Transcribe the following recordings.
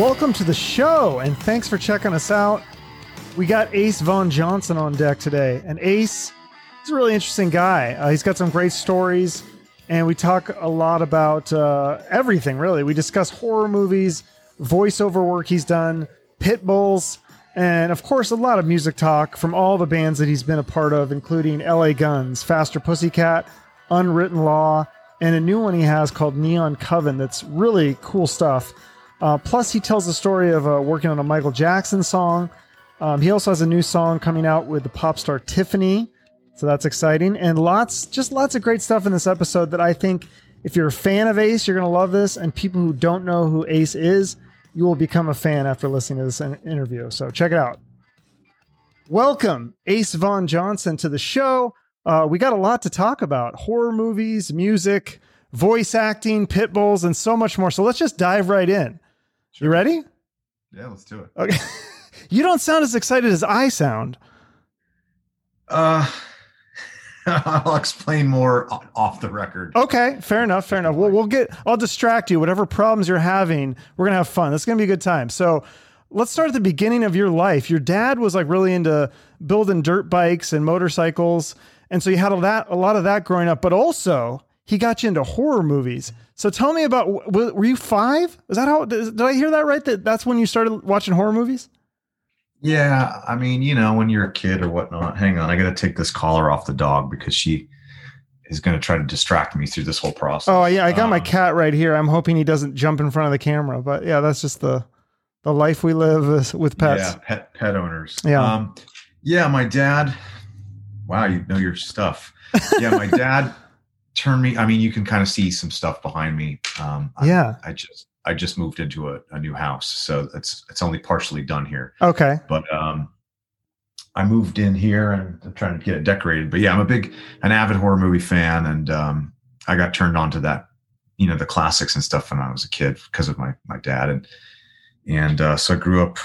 Welcome to the show, and thanks for checking us out. We got Ace Von Johnson on deck today, and Ace is a really interesting guy. He's got some great stories, and we talk a lot about everything, really. We discuss horror movies, voiceover work he's done, pit bulls, and, of course, a lot of music talk from all the bands that he's been a part of, including L.A. Guns, Faster Pussycat, Unwritten Law, and a new one he has called Neon Coven that's really cool stuff. Plus, he tells the story of working on a Michael Jackson song. He also has a new song coming out with the pop star Tiffany, so that's exciting. And lots of great stuff in this episode that I think if you're a fan of Ace, you're going to love this. And people who don't know who Ace is, you will become a fan after listening to this interview. So check it out. Welcome, Ace Von Johnson, to the show. We got a lot to talk about: horror movies, music, voice acting, pit bulls, and so much more. So let's just dive right in. Sure. You ready? Yeah, let's do it. Okay. You don't sound as excited as I sound. I'll explain more off the record. Okay, fair enough. Fair enough. I'll distract you. Whatever problems you're having, we're going to have fun. This is going to be a good time. So let's start at the beginning of your life. Your dad was like really into building dirt bikes and motorcycles. And so you had a lot of that growing up, but also he got you into horror movies. So tell me about, were you 5? Is that how, did I hear that right? That's when you started watching horror movies? Yeah, I mean, you know, when you're a kid or whatnot. Hang on, I got to take this collar off the dog because she is going to try to distract me through this whole process. Oh, yeah, I got my cat right here. I'm hoping he doesn't jump in front of the camera. But yeah, that's just the life we live with pets. Yeah, pet owners. Yeah. Yeah, my dad. Wow, you know your stuff. Yeah, my dad turned me. I mean, you can kind of see some stuff behind me. Yeah. I just moved into a new house, so it's only partially done here. Okay. But I moved in here and I'm trying to get it decorated. But yeah, I'm an avid horror movie fan, and I got turned on to that, you know, the classics and stuff when I was a kid because of my dad, and so I grew up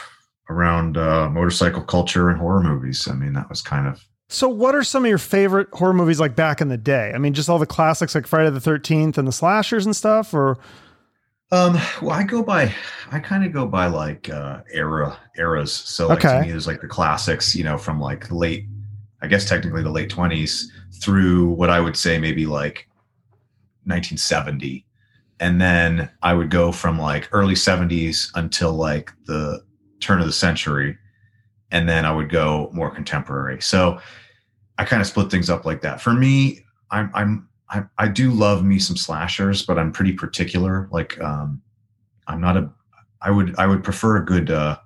around motorcycle culture and horror movies. I mean, that was kind of. So what are some of your favorite horror movies like back in the day? I mean, just all the classics like Friday the 13th and the slashers and stuff, or. Well, I kind of go by like, eras. So like, okay. To me, there's like the classics, you know, from like the late 1920s through what I would say maybe like 1970. And then I would go from like early 1970s until like the turn of the century. And then I would go more contemporary. So I kind of split things up like that. For me, I do love me some slashers, but I'm pretty particular. Like, I would prefer a good, am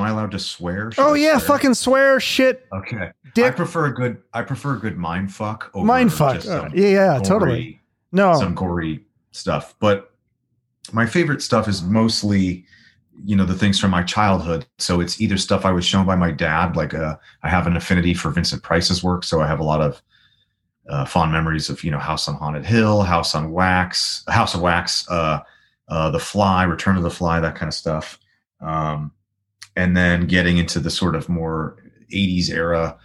I allowed to swear? Should swear? Fucking swear shit. Okay. Dick. I prefer a good mind fuck. Over mind fuck. Yeah, totally. No, some gory stuff, but my favorite stuff is mostly, you know, the things from my childhood. So it's either stuff I was shown by my dad. Like, I have an affinity for Vincent Price's work. So I have a lot of, fond memories of, you know, House on Haunted Hill, House of Wax, The Fly, Return of the Fly, that kind of stuff. And then getting into the sort of more 80s era,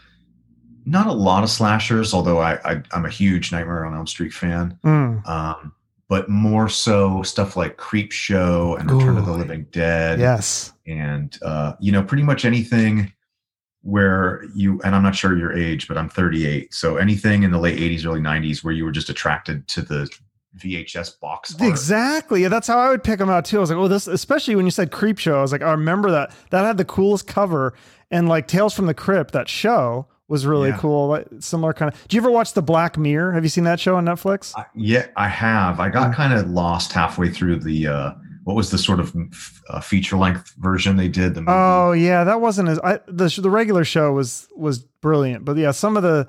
not a lot of slashers, although I'm a huge Nightmare on Elm Street fan. But more so stuff like Creepshow and Return of the Living Dead. Yes. And, you know, pretty much anything where you, and I'm not sure your age, but I'm 38. So anything in the late 80s, early 90s where you were just attracted to the VHS box art. Exactly. Yeah, that's how I would pick them out too. I was like, oh, this, especially when you said Creepshow, I was like, I remember that had the coolest cover. And like Tales from the Crypt, that show was really cool. Like, similar kind of, do you ever watch the Black Mirror? Have you seen that show on Netflix? Yeah, I have. I got kind of lost halfway through the, what was the sort of feature-length version they did? The movie? Oh yeah, that wasn't as the regular show was brilliant, but yeah, some of the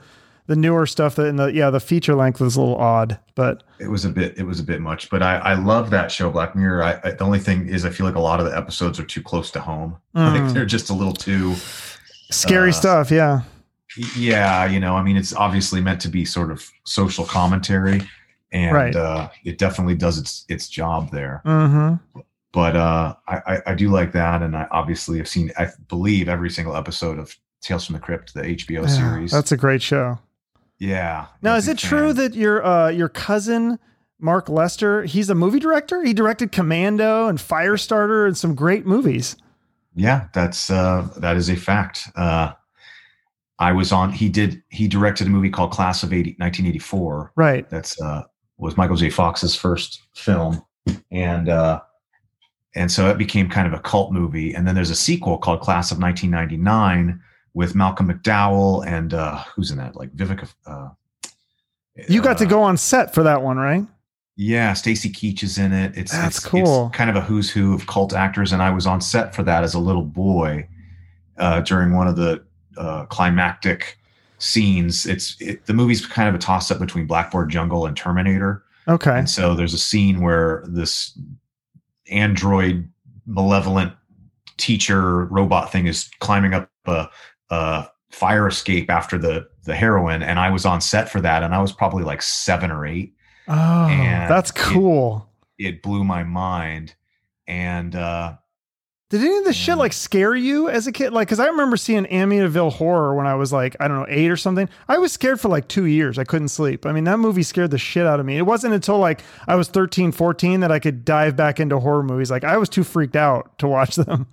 newer stuff that in the feature length was a little odd, but it was a bit much. But I love that show, Black Mirror. The only thing is, I feel like a lot of the episodes are too close to home. I think they're just a little too scary stuff. Yeah, yeah, you know, I mean, it's obviously meant to be sort of social commentary. And right. It definitely does its job there. Mm-hmm. But I do like that. And I obviously have seen, I believe, every single episode of Tales from the Crypt, the HBO series. That's a great show. Yeah. Now, is it true that your cousin Mark Lester, he's a movie director. He directed Commando and Firestarter and some great movies. Yeah, that is a fact. He directed a movie called Class of 1984. Right. That's was Michael J. Fox's first film. And so it became kind of a cult movie. And then there's a sequel called Class of 1999 with Malcolm McDowell and who's in that? Like Vivica. You got to go on set for that one, right? Yeah, Stacy Keach is in it. That's cool. It's kind of a who's who of cult actors. And I was on set for that as a little boy during one of the climactic scenes. The movie's kind of a toss up between Blackboard Jungle and Terminator. Okay. And so there's a scene where this android malevolent teacher robot thing is climbing up a fire escape after the heroine. And I was on set for that. And I was probably like 7 or 8. Oh, and that's cool. It blew my mind. And, did any of this shit like scare you as a kid? Like, cause I remember seeing Amityville Horror when I was like, I don't know, 8 or something. I was scared for like 2 years. I couldn't sleep. I mean, that movie scared the shit out of me. It wasn't until like I was 13, 14 that I could dive back into horror movies. Like I was too freaked out to watch them.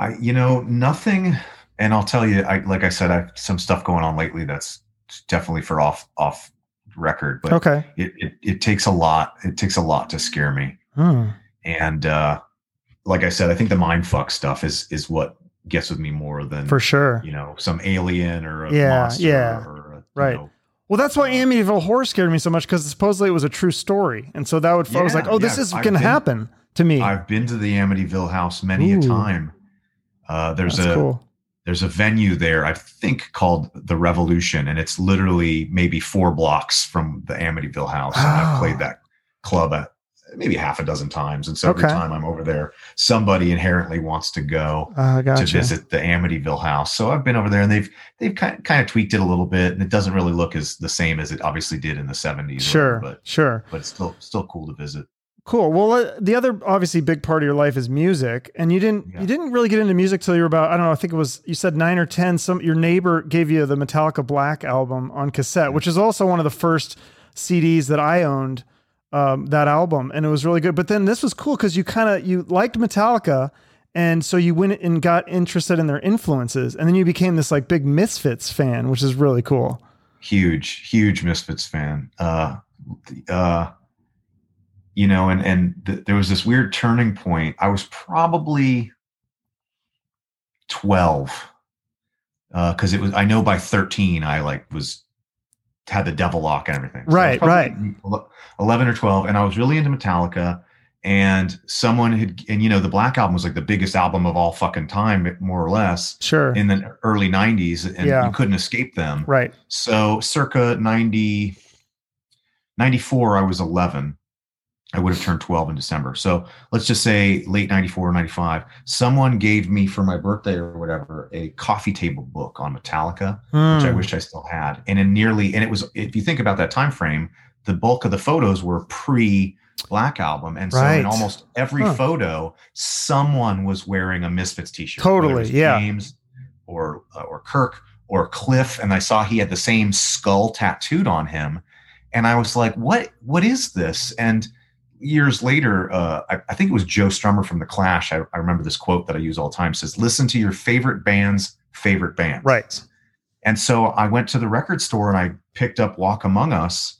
Nothing. And I'll tell you, like I said, I have some stuff going on lately. That's definitely for off record, but okay. It takes a lot to scare me. And, like I said, I think the mindfuck stuff is what gets with me more than, for sure, some alien or a monster. Yeah. Or right. Well, that's why Amityville Horror scared me so much, because supposedly it was a true story. And so that would, I was like, this is going to happen to me. I've been to the Amityville house many a time. There's a venue there, I think, called The Revolution, and it's literally maybe 4 blocks from the Amityville house. And I've played that club at maybe half a dozen times. And so every time I'm over there, somebody inherently wants to go to visit the Amityville house. So I've been over there, and they've kind of tweaked it a little bit, and it doesn't really look as the same as it obviously did in the 70s. Sure. But it's still cool to visit. Cool. Well, the other obviously big part of your life is music, and you didn't really get into music till you were about, I don't know, I think it was, you said 9 or 10. Your neighbor gave you the Metallica Black album on cassette, which is also one of the first CDs that I owned. That album, and it was really good. But then this was cool because you liked Metallica, and so you went and got interested in their influences, and then you became this like big Misfits fan, which is really cool. Huge Misfits fan. There was this weird turning point. I was probably 12, because I know by 13 I like was had the devil lock and everything. So right. 11 or 12. And I was really into Metallica, and the Black album was like the biggest album of all fucking time, more or less. Sure. In the early 90s, and you couldn't escape them. Right. So circa 94, I was 11. I would have turned 12 in December. So let's just say late 94 or 95, someone gave me for my birthday or whatever, a coffee table book on Metallica, which I wish I still had. And it was, if you think about that time frame, the bulk of the photos were pre Black album. And so in almost every photo, someone was wearing a Misfits t-shirt. Totally. Yeah. James or Kirk or Cliff. And I saw he had the same skull tattooed on him. And I was like, what is this? And years later, I think it was Joe Strummer from The Clash. I remember this quote that I use all the time, says, listen to your favorite band's favorite band. Right. And so I went to the record store and I picked up Walk Among Us.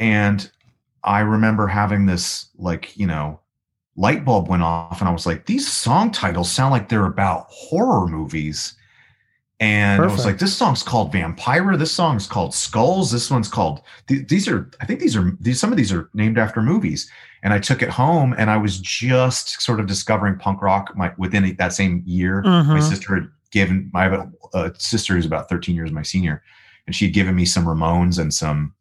And I remember having this, like, light bulb went off, and I was like, these song titles sound like they're about horror movies. And I was like, this song's called Vampira. This song's called Skulls. This one's called, some of these are named after movies. And I took it home, and I was just sort of discovering punk rock within that same year. Mm-hmm. My sister had given my sister, who's about 13 years my senior, and she had given me some Ramones and some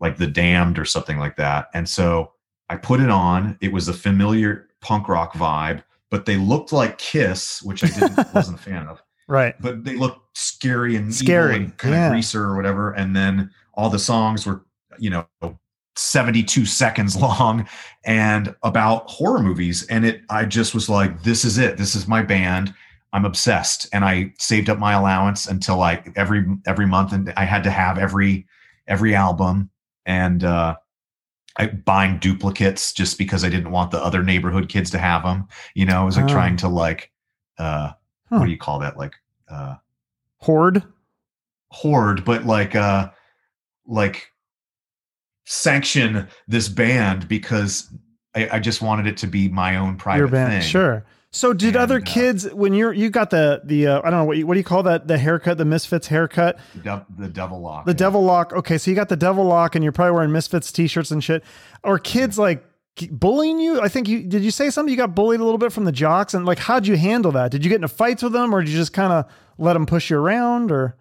like The Damned or something like that. And so I put it on. It was a familiar punk rock vibe, but they looked like Kiss, which wasn't a fan of. Right. But they looked scary and kind of greaser or whatever. And then all the songs were, 72 seconds long and about horror movies. And I just was like, this is it. This is my band. I'm obsessed. And I saved up my allowance until every month. And I had to have every album. And buying duplicates just because I didn't want the other neighborhood kids to have them. You know, I was like trying to like, what do you call that? Like, hoard, but like sanction this band because I just wanted it to be my own private thing. Sure. So did other kids, when you got the I don't know, what do you call that? The haircut, the Misfits haircut, the devil lock, devil lock. Okay. So you got the devil lock and you're probably wearing Misfits t-shirts and shit. Are kids like bullying you? I think did you say something? You got bullied a little bit from the jocks, and like, how'd you handle that? Did you get into fights with them, or did you just kind of let them push you around, or?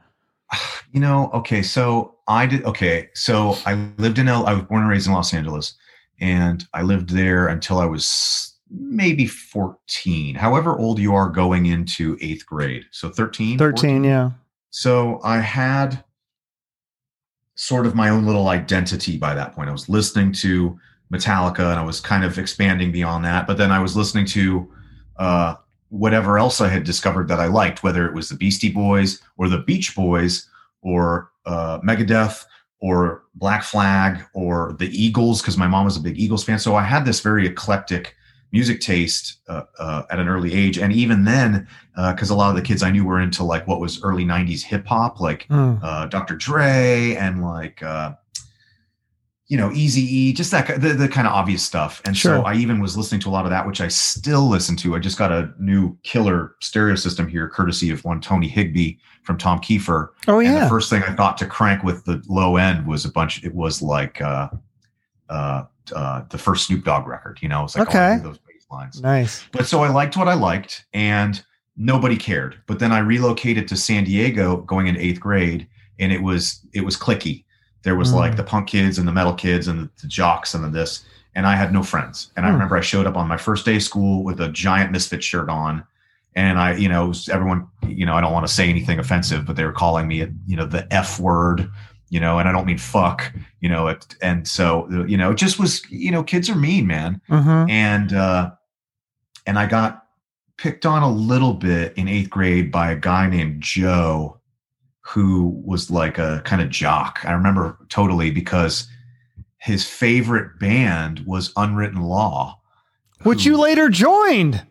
You know? Okay. So I did. Okay. So I lived in I was born and raised in Los Angeles, and I lived there until I was maybe 14, however old you are going into 8th grade. So 13. Yeah. So I had sort of my own little identity by that point. I was listening to Metallica and I was kind of expanding beyond that, but then I was listening to, whatever else I had discovered that I liked, whether it was the Beastie Boys or the Beach Boys or, Megadeth or Black Flag or the Eagles, 'cause my mom was a big Eagles fan. So I had this very eclectic music taste at an early age. And even then, because a lot of the kids I knew were into like what was early 90s hip hop, like Dr. Dre and like, you know, Eazy-E, just that the kind of obvious stuff. And so I even was listening to a lot of that, which I still listen to. I just got a new killer stereo system here, courtesy of one Tony Higby from Tom Kiefer. Oh, yeah. And the first thing I thought to crank with the low end was it was like, the first Snoop Dogg record, you know, it's like okay. Those bass lines. Nice. But so I liked what I liked and nobody cared. But then I relocated to San Diego going into 8th grade and it was cliquey. There was like the punk kids and the metal kids and the jocks and this, and I had no friends. And I remember I showed up on my first day of school with a giant Misfit shirt on, and I, you know, everyone, you know, I don't want to say anything offensive, but they were calling me, you know, the F word, you know, and I don't mean fuck, you know, and so, you know, it just was, you know, kids are mean, man. Mm-hmm. And I got picked on a little bit in 8th grade by a guy named Joe, who was like a kind of jock. I remember totally because his favorite band was Unwritten Law, which you later joined.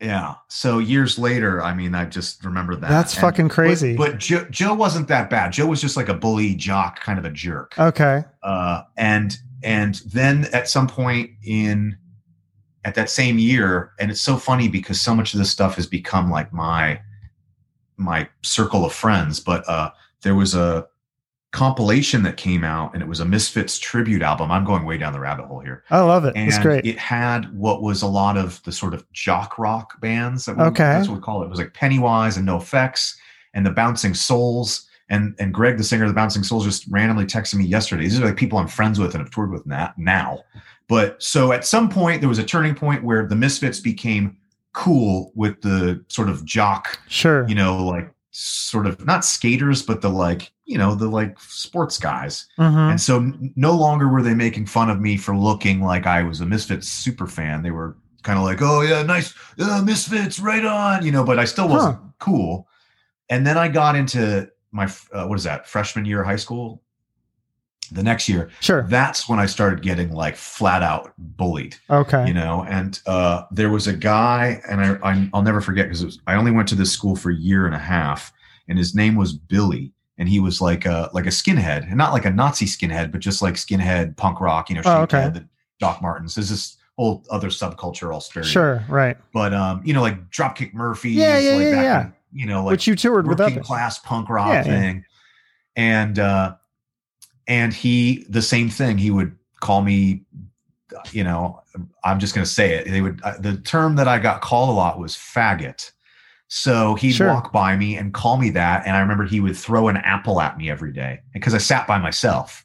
Yeah. So years later, I mean, I just remember that. That's fucking crazy. But Joe wasn't that bad. Joe was just like a bully jock, kind of a jerk. Okay. And then at some point at that same year, and it's so funny because so much of this stuff has become like my circle of friends, but there was a compilation that came out and it was a Misfits tribute album. I'm going way down the rabbit hole here. I love it. And it's great. It had what was a lot of the sort of jock rock bands. That's what we call it. It was like Pennywise and NoFX and the Bouncing Souls and Greg, the singer of the Bouncing Souls, just randomly texted me yesterday. These are like people I'm friends with and have toured with now. But so at some point there was a turning point where the Misfits became cool with the sort of jock, you know, like sort of not skaters, but the like, you know, the like sports guys. Mm-hmm. And so no longer were they making fun of me for looking like I was a Misfits super fan. They were kind of like, oh yeah, nice Misfits, right on, you know, but I still wasn't cool. And then I got into my, freshman year of high school, the next year. That's when I started getting like flat out bullied. Okay. You know, and there was a guy and I'll never forget because I only went to this school for a year and a half and his name was Billy. And he was like a skinhead, and not like a Nazi skinhead, but just like skinhead punk rock, you know, the Doc Martens. There's this whole other subculture all spirit. Sure. Right. But, you know, like Dropkick Murphys, in, you know, like which you toured with working class punk rock thing. Yeah. And he, the same thing, he would call me, you know, I'm just going to say it. The term that I got called a lot was faggot. So he'd walk by me and call me that. And I remember he would throw an apple at me every day because I sat by myself,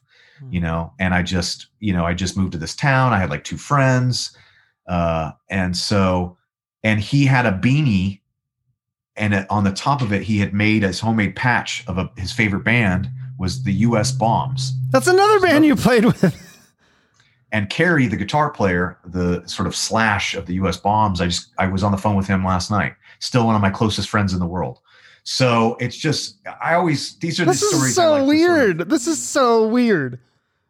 you know, and I just moved to this town. I had like two friends. And he had a beanie and on the top of it, he had made his homemade patch of his favorite band was the U.S. Bombs. That's another band you played with. And Kerry, the guitar player, the sort of Slash of the U.S. Bombs, I was on the phone with him last night. Still one of my closest friends in the world. So it's just, these are the stories. This is so weird.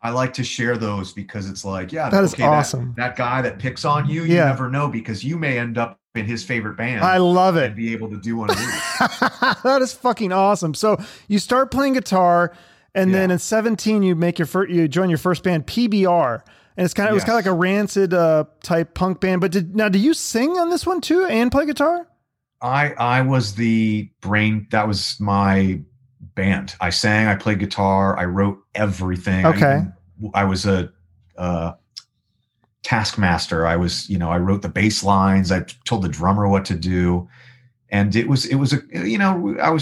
I like to share those because it's like, yeah, that is awesome. That guy that picks on you, you never know, because you may end up in his favorite band. I love it. And be able to do one of these. That is fucking awesome. So you start playing guitar, and then at 17 you make your you join your first band, PBR. And it's kind of, it was kind of like a Rancid type punk band. But do you sing on this one too and play guitar? I was the brain. That was my band. I sang, I played guitar, I wrote everything. Okay. I was a taskmaster. I was, I wrote the bass lines. I told the drummer what to do. And it was I was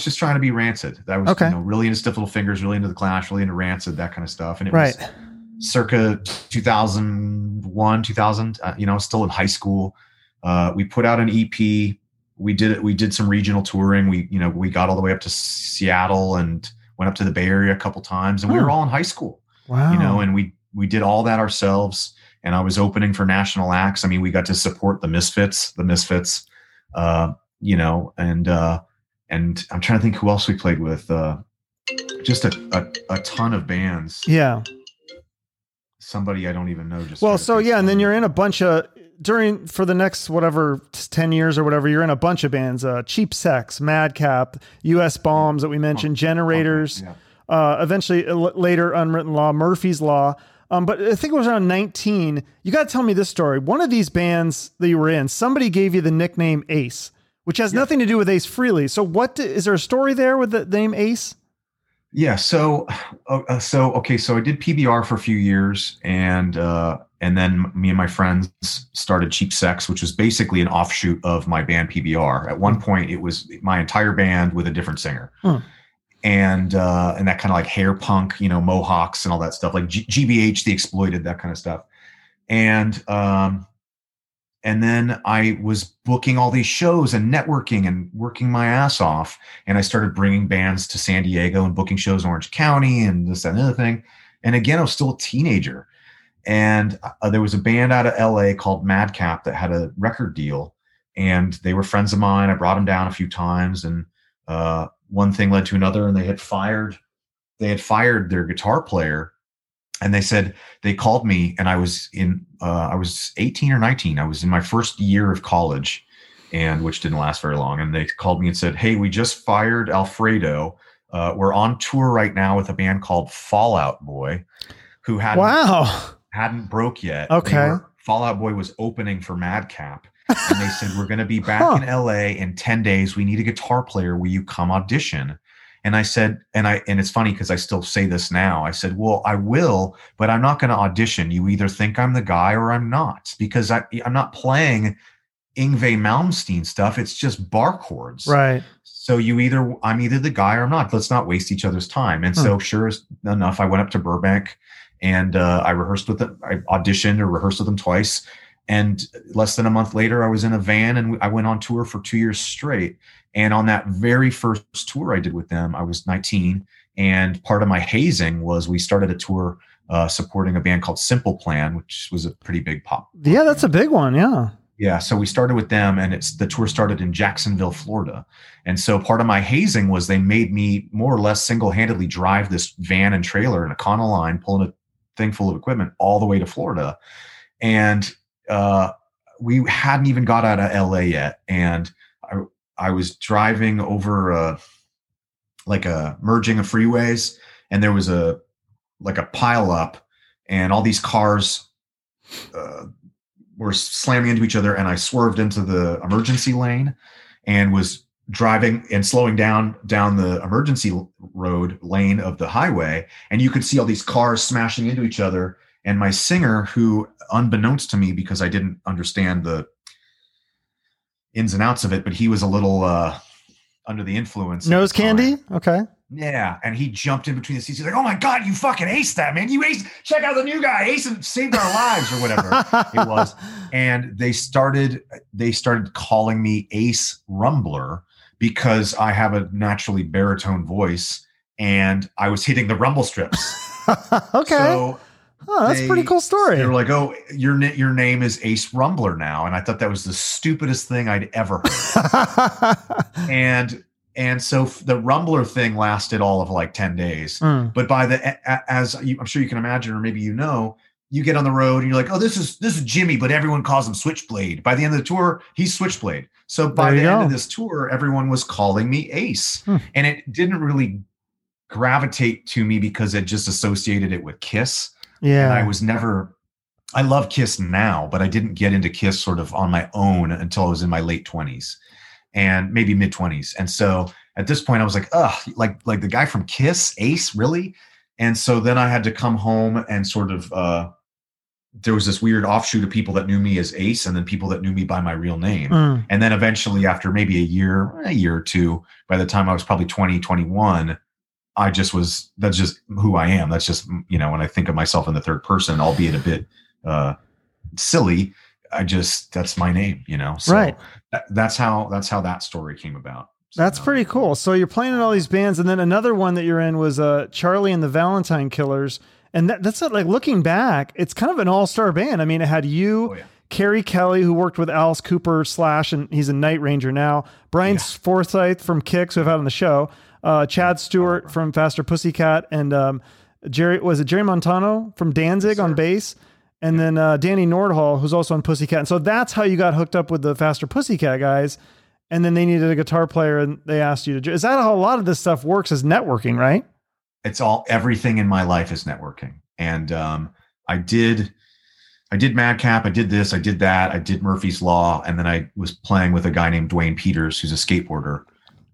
just trying to be Rancid. I was really into Stiff Little Fingers, really into The Clash, really into Rancid, that kind of stuff. And it was circa 2001, 2000, still in high school. We put out an EP. We did it. We did some regional touring. We got all the way up to Seattle and went up to the Bay Area a couple times, and we were all in high school. Wow. And we did all that ourselves. And I was opening for national acts. I mean, we got to support the Misfits, and I'm trying to think who else we played with, just a ton of bands. Yeah. Somebody I don't even know. And then you're in a bunch of, for the next whatever 10 years or whatever, you're in a bunch of bands, Cheap Sex, Madcap, U.S. Bombs that we mentioned, Generators, eventually later Unwritten Law, Murphy's Law. But I think it was around 19. You got to tell me this story. One of these bands that you were in, somebody gave you the nickname Ace, which has nothing to do with Ace Frehley. So is there a story there with the name Ace? Yeah. So I did PBR for a few years, and then me and my friends started Cheap Sex, which was basically an offshoot of my band PBR. At one point, it was my entire band with a different singer, and that kind of like hair punk, mohawks and all that stuff, like GBH, The Exploited, that kind of stuff. And then I was booking all these shows and networking and working my ass off. And I started bringing bands to San Diego and booking shows in Orange County and this, that, and the other thing. And again, I was still a teenager. And there was a band out of L.A. called Madcap that had a record deal. And they were friends of mine. I brought them down a few times. And one thing led to another. And they had fired their guitar player. And they called me, and I was 18 or 19. I was in my first year of college, and which didn't last very long. And they called me and said, "Hey, we just fired Alfredo. We're on tour right now with a band called Fallout Boy, who hadn't broke yet." Okay. Fallout Boy was opening for Madcap. And they said, "We're going to be back in LA in 10 days. We need a guitar player. Will you come audition?" And I said, and it's funny because I still say this now. I said, "Well, I will, but I'm not going to audition. You either think I'm the guy or I'm not, because I'm not playing Yngwie Malmsteen stuff. It's just bar chords. Right. So I'm either the guy or I'm not. Let's not waste each other's time." And so sure enough, I went up to Burbank and I rehearsed with them. I auditioned or rehearsed with them twice. And less than a month later, I was in a van and I went on tour for 2 years straight. And on that very first tour I did with them, I was 19. And part of my hazing was we started a tour supporting a band called Simple Plan, which was a pretty big pop. Yeah, that's a big one. Yeah. Yeah. So we started with them, and the tour started in Jacksonville, Florida. And so part of my hazing was they made me more or less single-handedly drive this van and trailer in a Econoline, pulling a thing full of equipment all the way to Florida. And we hadn't even got out of LA yet. And I was driving over a merging of freeways, and there was a pile up, and all these cars were slamming into each other. And I swerved into the emergency lane and was driving and slowing down the emergency road lane of the highway. And you could see all these cars smashing into each other. And my singer, who, unbeknownst to me, because I didn't understand the ins and outs of it, but he was a little under the influence. Nose candy? Okay. Yeah. And he jumped in between the seats. He's like, "Oh my God, you fucking aced that, man. You aced. Check out the new guy. Ace and saved our lives," or whatever it was. And they started calling me Ace Rumbler because I have a naturally baritone voice, and I was hitting the rumble strips. Okay. Oh, that's a pretty cool story. They were like, "Oh, your name is Ace Rumbler now." And I thought that was the stupidest thing I'd ever heard. and And so the Rumbler thing lasted all of like 10 days. Mm. But by the, as you, I'm sure you can imagine, or maybe you know, you get on the road and you're like, oh, this is Jimmy, but everyone calls him Switchblade. By the end of the tour, he's Switchblade. So by the end of this tour, everyone was calling me Ace. Mm. And it didn't really gravitate to me because it just associated it with Kiss. Yeah. And I was never, I love Kiss now, but I didn't get into Kiss sort of on my own until I was in my late 20s. And maybe mid 20s. And so at this point I was like, ugh, like the guy from Kiss, Ace, really? And so then I had to come home and sort of, there was this weird offshoot of people that knew me as Ace and then people that knew me by my real name. Mm. And then eventually after maybe a year or two, by the time I was probably 20, 21, I just was, that's just who I am. That's just, you know, when I think of myself in the third person, albeit a bit, silly, I just, that's my name, you know? So right. That's how that story came about. So that's pretty cool. So you're playing in all these bands. And then another one that you're in was Charlie and the Valentine Killers. And that's not, like, looking back, it's kind of an all-star band. I mean, it had you, Carrie Kelly, who worked with Alice Cooper Slash, and he's a Night Ranger now, Brian Forsyth from Kix, who I've had on the show, Chad Stewart from Faster Pussycat, and Jerry Montano from Danzig on bass. And then Danny Nordhall, who's also on Pussycat. And so that's how you got hooked up with the Faster Pussycat guys. And then they needed a guitar player and they asked you to do. Is that how a lot of this stuff works, is networking, right? It's all, everything in my life is networking. And I did Madcap. I did this, I did that. I did Murphy's Law. And then I was playing with a guy named Dwayne Peters, who's a skateboarder.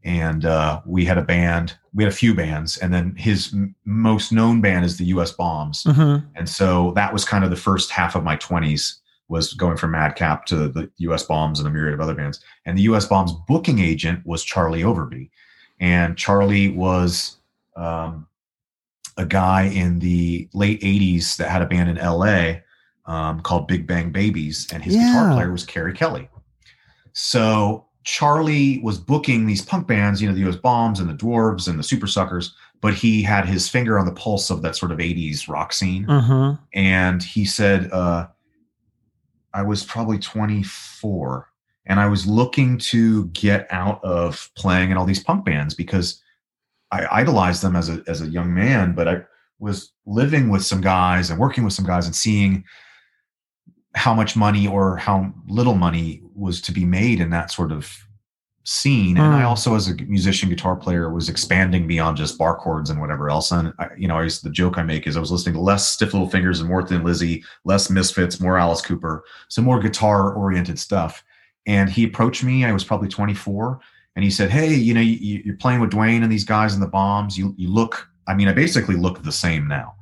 And we had a band, we had a few bands, and then his most known band is the U.S. Bombs. Mm-hmm. And so that was kind of the first half of my 20s, was going from Madcap to the U.S. Bombs and a myriad of other bands. And the U.S. Bombs booking agent was Charlie Overby. And Charlie was a guy in the late 80s that had a band in L.A. Called Big Bang Babies, and his guitar player was Kerry Kelly. So Charlie was booking these punk bands, you know, the U.S. Bombs and the Dwarves and the Super Suckers, but he had his finger on the pulse of that sort of 80s rock scene. Uh-huh. And he said, I was probably 24 and I was looking to get out of playing in all these punk bands because I idolized them as a young man, but I was living with some guys and working with some guys and seeing how much money or how little money was to be made in that sort of scene. And I also, as a musician guitar player, was expanding beyond just bar chords and whatever else. And the joke I make is I was listening to less Stiff Little Fingers and more Thin Lizzy, less Misfits, more Alice Cooper, some more guitar oriented stuff. And he approached me, I was probably 24, and he said, hey, you know, you're playing with Dwayne and these guys in the Bombs. You look, I mean, I basically look the same now.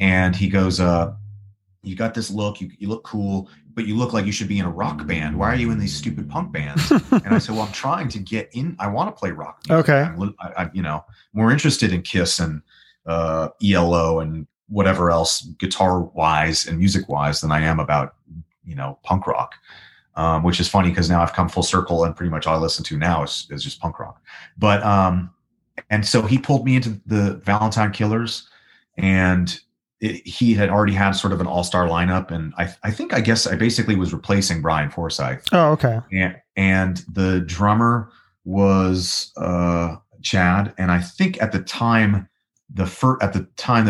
And he goes, you got this look, you look cool, but you look like you should be in a rock band. Why are you in these stupid punk bands? And I said, well, I'm trying to get in. I want to play rock music. Okay. I'm more interested in Kiss and ELO and whatever else guitar wise and music wise than I am about, punk rock, which is funny because now I've come full circle and pretty much all I listen to now is just punk rock. But, and so he pulled me into the Valentine Killers, and he had already had sort of an all-star lineup. And I basically was replacing Brian Forsyth. Oh, okay. And the drummer was Chad. And I think at the time, the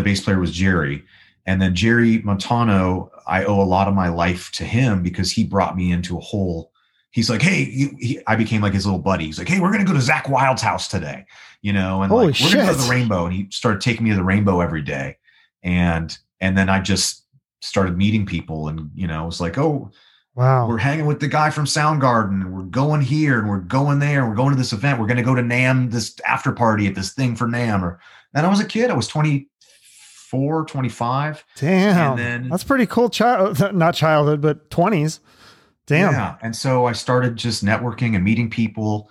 bass player was Jerry. And then Jerry Montano, I owe a lot of my life to him because he brought me into a whole, he's like, hey, I became like his little buddy. He's like, hey, we're going to go to Zach Wilde's house today, and holy like, we're going to go to the Rainbow. And he started taking me to the Rainbow every day. And then I just started meeting people, and, it was like, oh, wow, we're hanging with the guy from Soundgarden, and we're going here and we're going there. And we're going to this event. We're going to go to NAMM, this after party at this thing for NAMM. And I was a kid. I was 24, 25. Damn. And then, that's pretty cool. Not childhood, but 20s. Damn. Yeah. And so I started just networking and meeting people,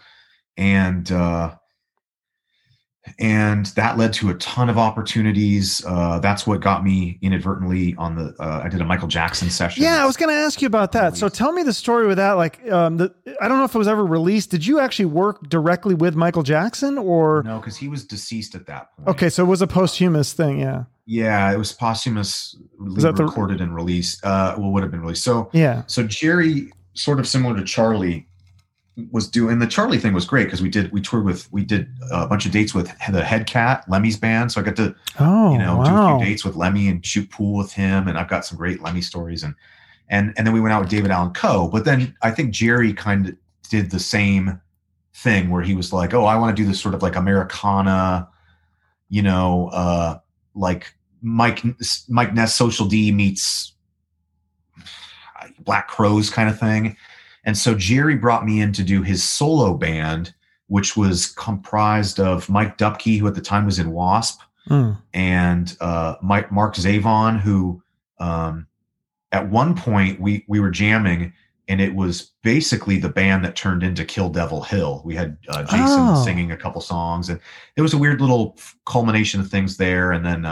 and that led to a ton of opportunities. That's what got me inadvertently on the, I did a Michael Jackson session. Yeah. I was going to ask you about that. So tell me the story with that. Like, I don't know if it was ever released. Did you actually work directly with Michael Jackson or? No, cause he was deceased at that point. Okay. So it was a posthumous thing. Yeah. Yeah. It was posthumous, recorded and released, would have been released. So Jerry, sort of similar to Charlie, was doing the Charlie thing was great because we toured with a bunch of dates with the Head Cat, Lemmy's band. So I got to do a few dates with Lemmy and shoot pool with him, and I've got some great Lemmy stories. And then we went out with David Allan Coe. But then I think Jerry kind of did the same thing where he was like, oh, I want to do this sort of like Americana, like Mike Ness, Social D meets Black Crowes kind of thing. And so Jerry brought me in to do his solo band, which was comprised of Mike Dupke, who at the time was in Wasp, and Mark Zavon, who at one point we were jamming, and it was basically the band that turned into Kill Devil Hill. We had Jason singing a couple songs, and it was a weird little culmination of things there. And then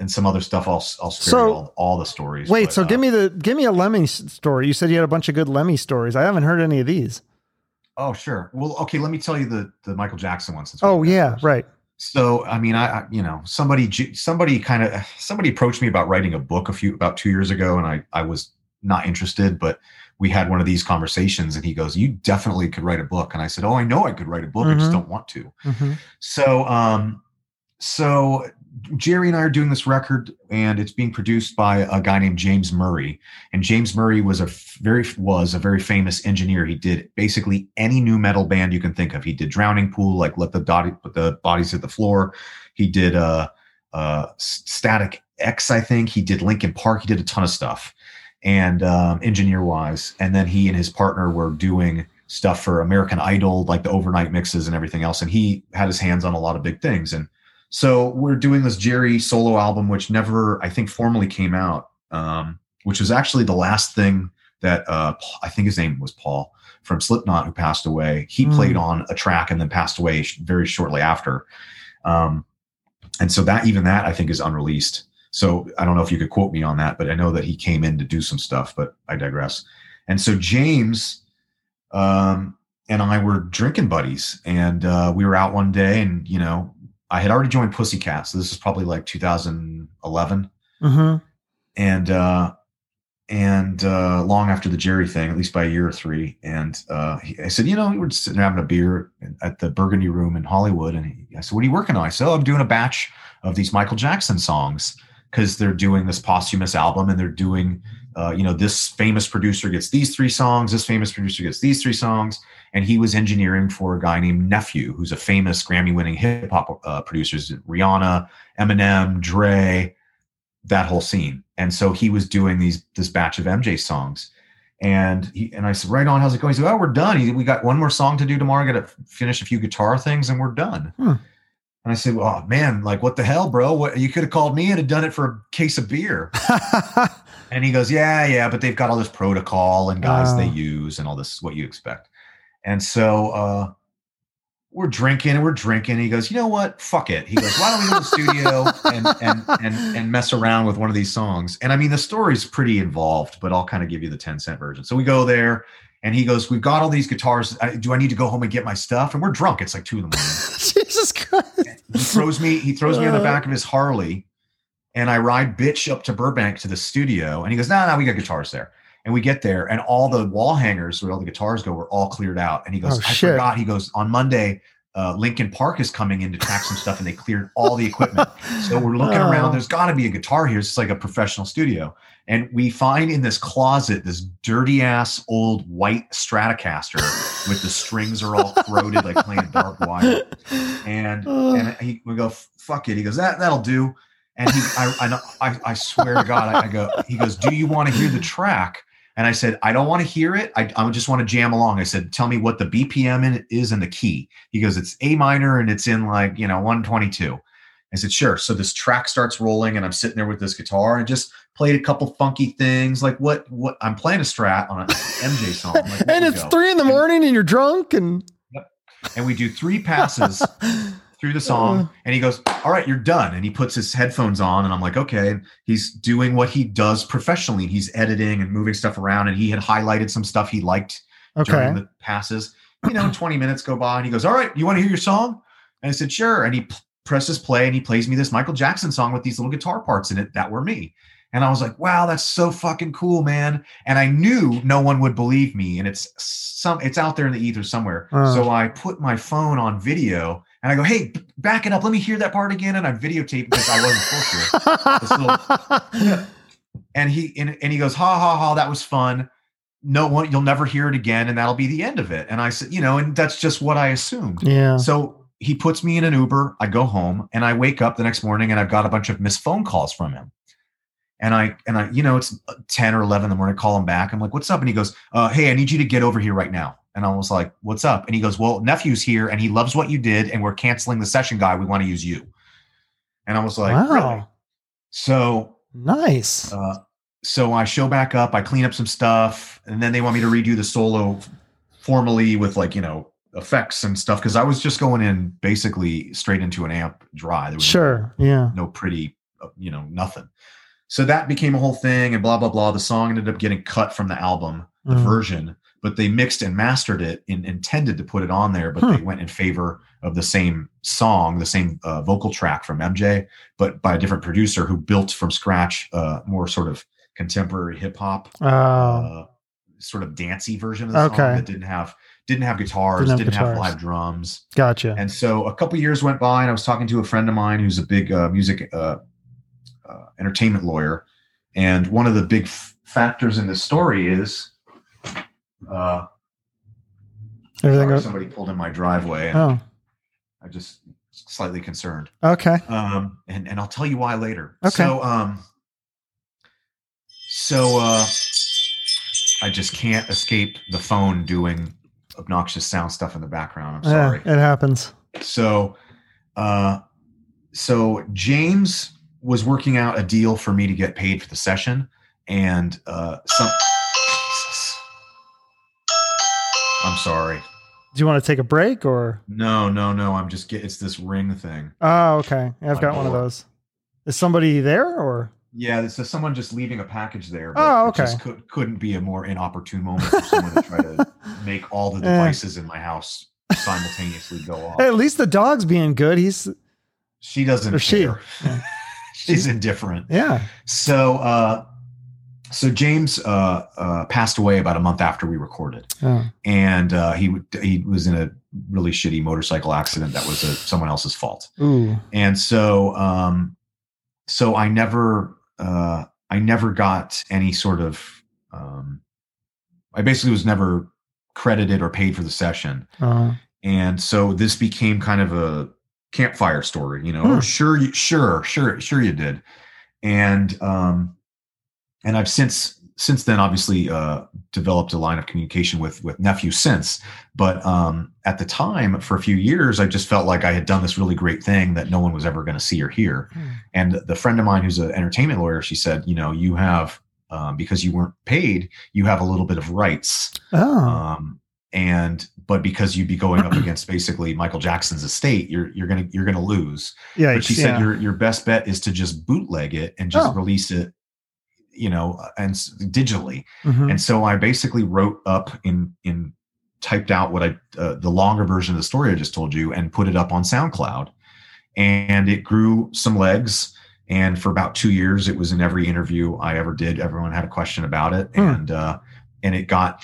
and some other stuff. I'll spare all the stories. Wait, but, so give me a Lemmy story. You said you had a bunch of good Lemmy stories. I haven't heard any of these. Oh, sure. Well, okay. Let me tell you the Michael Jackson one. Since right. So, I mean, somebody approached me about writing a book about 2 years ago, and I was not interested, but we had one of these conversations and he goes, you definitely could write a book. And I said, oh, I know I could write a book. Mm-hmm. I just don't want to. Mm-hmm. So, so Jerry and I are doing this record, and it's being produced by a guy named James Murray. And James Murray was a very famous engineer. He did basically any nu metal band you can think of. He did Drowning Pool, like Put the Bodies Hit the Floor. He did Static X, I think. He did Linkin Park. He did a ton of stuff, and engineer wise. And then he and his partner were doing stuff for American Idol, like the overnight mixes and everything else. And he had his hands on a lot of big things. And so we're doing this Jerry solo album, which never, I think, formally came out, which was actually the last thing that I think his name was Paul from Slipknot, who passed away. He played on a track and then passed away very shortly after. And so that I think is unreleased. So I don't know if you could quote me on that, but I know that he came in to do some stuff, but I digress. And so James and I were drinking buddies, and we were out one day, and, I had already joined Pussycat, so this is probably like 2011, and long after the Jerry thing, at least by a year or three. And I said, we were sitting there having a beer at the Burgundy Room in Hollywood, and I said, "What are you working on?" I said, "Oh, I'm doing a batch of these Michael Jackson songs because they're doing this posthumous album, and they're doing, this famous producer gets these three songs, this famous producer gets these three songs." And he was engineering for a guy named Nephew, who's a famous Grammy-winning hip-hop producer. Rihanna, Eminem, Dre, that whole scene. And so he was doing this batch of MJ songs. And I said, "Right on, how's it going?" He said, "Oh, we're done. We got one more song to do tomorrow. I got to finish a few guitar things, and we're done." And I said, "Well, man, like, what the hell, bro? You could have called me and had done it for a case of beer." And he goes, "Yeah, but they've got all this protocol and guys they use, and all this is what you expect." And so we're drinking. He goes, "You know what? Fuck it." He goes, "Why don't we go to the studio and mess around with one of these songs?" And I mean, the story's pretty involved, but I'll kind of give you the 10-cent version. So we go there, and he goes, "We've got all these guitars. Do I need to go home and get my stuff?" And we're drunk. It's like 2 in the morning. Jesus Christ. And he throws me on the back of his Harley, and I ride bitch up to Burbank to the studio. And he goes, "No, we got guitars there." And we get there, and all the wall hangers where all the guitars go were all cleared out. And he goes, "Oh, shit. I forgot." He goes, "On Monday, Linkin Park is coming in to track some stuff, and they cleared all the equipment." So we're looking around. There's got to be a guitar here. It's like a professional studio. And we find in this closet this dirty-ass old white Stratocaster with the strings are all corroded, like playing Dark Wire. And we go, "Fuck it." He goes, "That'll do." And I swear to God, I go. He goes, "Do you want to hear the track?" And I said, "I don't want to hear it. I just want to jam along." I said, "Tell me what the BPM is and the key." He goes, "It's A minor and it's in 122. I said, "Sure." So this track starts rolling, and I'm sitting there with this guitar, and just played a couple funky things. Like what I'm playing a strat on an MJ song. Like, and it's 3 in the morning and you're drunk. And we do 3 passes through the song. And he goes, "All right, you're done." And he puts his headphones on, and I'm like, okay. And he's doing what he does professionally. He's editing and moving stuff around, and he had highlighted some stuff he liked during the passes. 20 minutes go by, and he goes, "All right, you want to hear your song?" And I said, "Sure." And he presses play, and he plays me this Michael Jackson song with these little guitar parts in it that were me. And I was like, wow, that's so fucking cool, man. And I knew no one would believe me. And it's out there in the ether somewhere. So I put my phone on video and I go, hey, back it up. Let me hear that part again. And I videotaped because I wasn't supposed to. And he goes, ha, ha, ha, that was fun. No one, you'll never hear it again. And that'll be the end of it. And I said, and that's just what I assumed. Yeah. So he puts me in an Uber. I go home and I wake up the next morning and I've got a bunch of missed phone calls from him. And I, it's 10 or 11 in the morning, I call him back. I'm like, what's up? And he goes, hey, I need you to get over here right now. And I was like, what's up? And he goes, well, nephew's here and he loves what you did. And we're canceling the session, guy. We want to use you. And I was like, wow. Really? So nice. So I show back up, I clean up some stuff, and then they want me to redo the solo formally with effects and stuff. Cause I was just going in basically straight into an amp dry. There was no pretty, nothing. So that became a whole thing and blah, blah, blah. The song ended up getting cut from the album, the version, but they mixed and mastered it and intended to put it on there, but they went in favor of the same song, the same vocal track from MJ, but by a different producer who built from scratch more sort of contemporary hip hop, sort of dancey version of the song that didn't have guitars, didn't have live drums. Gotcha. And so a couple years went by and I was talking to a friend of mine who's a big music entertainment lawyer. And one of the big factors in the story is somebody pulled in my driveway and I just slightly concerned. Okay. And I'll tell you why later. Okay. So I just can't escape the phone doing obnoxious sound stuff in the background. I'm sorry. Yeah, it happens. So James was working out a deal for me to get paid for the session and I'm sorry. Do you want to take a break or? No. I'm just it's this ring thing. Oh, okay. I've got one of those. Is somebody there or? Yeah. This is someone just leaving a package there. But it just couldn't be a more inopportune moment for someone to try to make all the devices in my house simultaneously go off. Hey, at least the dog's being good. She doesn't care. Yeah. She's indifferent. Yeah. So James passed away about a month after we recorded, and he was in a really shitty motorcycle accident that was someone else's fault. Ooh. And so I never got any sort of I basically was never credited or paid for the session, and so this became kind of a campfire story, sure you did. And I've since then obviously developed a line of communication with nephew since, but at the time for a few years I just felt like I had done this really great thing that no one was ever going to see or hear. And the friend of mine who's an entertainment lawyer, she said, you have because you weren't paid, you have a little bit of rights. But because you'd be going up against basically Michael Jackson's estate, you're gonna lose. Yeah. But she said your best bet is to just bootleg it and just release it, and digitally. Mm-hmm. And so I basically wrote up in typed out what I the longer version of the story I just told you and put it up on SoundCloud, and it grew some legs. And for about 2 years, it was in every interview I ever did. Everyone had a question about it, and it got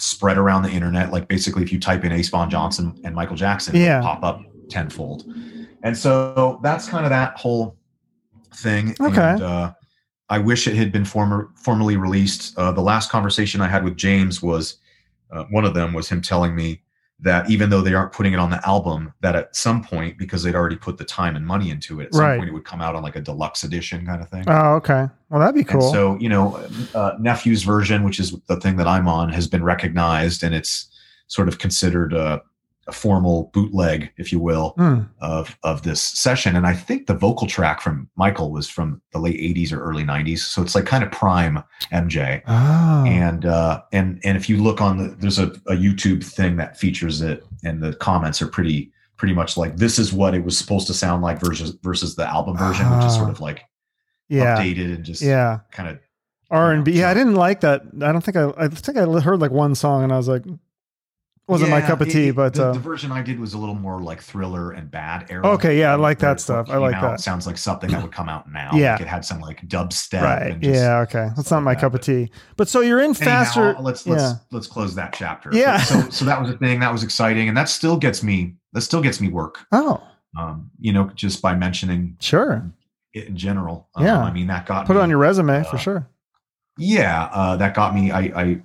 spread around the internet. Like basically if you type in Ace Von Johnson and Michael Jackson, pop up tenfold. And so that's kind of that whole thing. Okay. And, I wish it had been formally released. The last conversation I had with James was, one of them was him telling me that even though they aren't putting it on the album, that at some point, because they'd already put the time and money into it, at some point it would come out on like a deluxe edition kind of thing. Oh, okay. Well, that'd be cool. And so, Nephew's version, which is the thing that I'm on, has been recognized and it's sort of considered a formal bootleg, if you will, of this session. And I think the vocal track from Michael was from the late 80s or early 90s. So it's like kind of prime MJ. Oh. And if you look on there's a YouTube thing that features it, and the comments are pretty much like, this is what it was supposed to sound like versus the album version, which is sort of like updated and just kind of R&B. I didn't like that. I don't think I heard like one song and I was like, wasn't my cup of tea, but the version I did was a little more like thriller and bad era. Okay, yeah, I like that stuff. I like that. It sounds like something that would come out now. Yeah, like it had some like dubstep. Right. And just okay, that's not my cup of tea. But so you're in Faster. Anyhow, let's close that chapter. Yeah. So that was a thing that was exciting, and that still gets me work. Oh. Just by mentioning it in general. Yeah. I mean, that got put me, it on your resume for sure. Yeah, that got me. I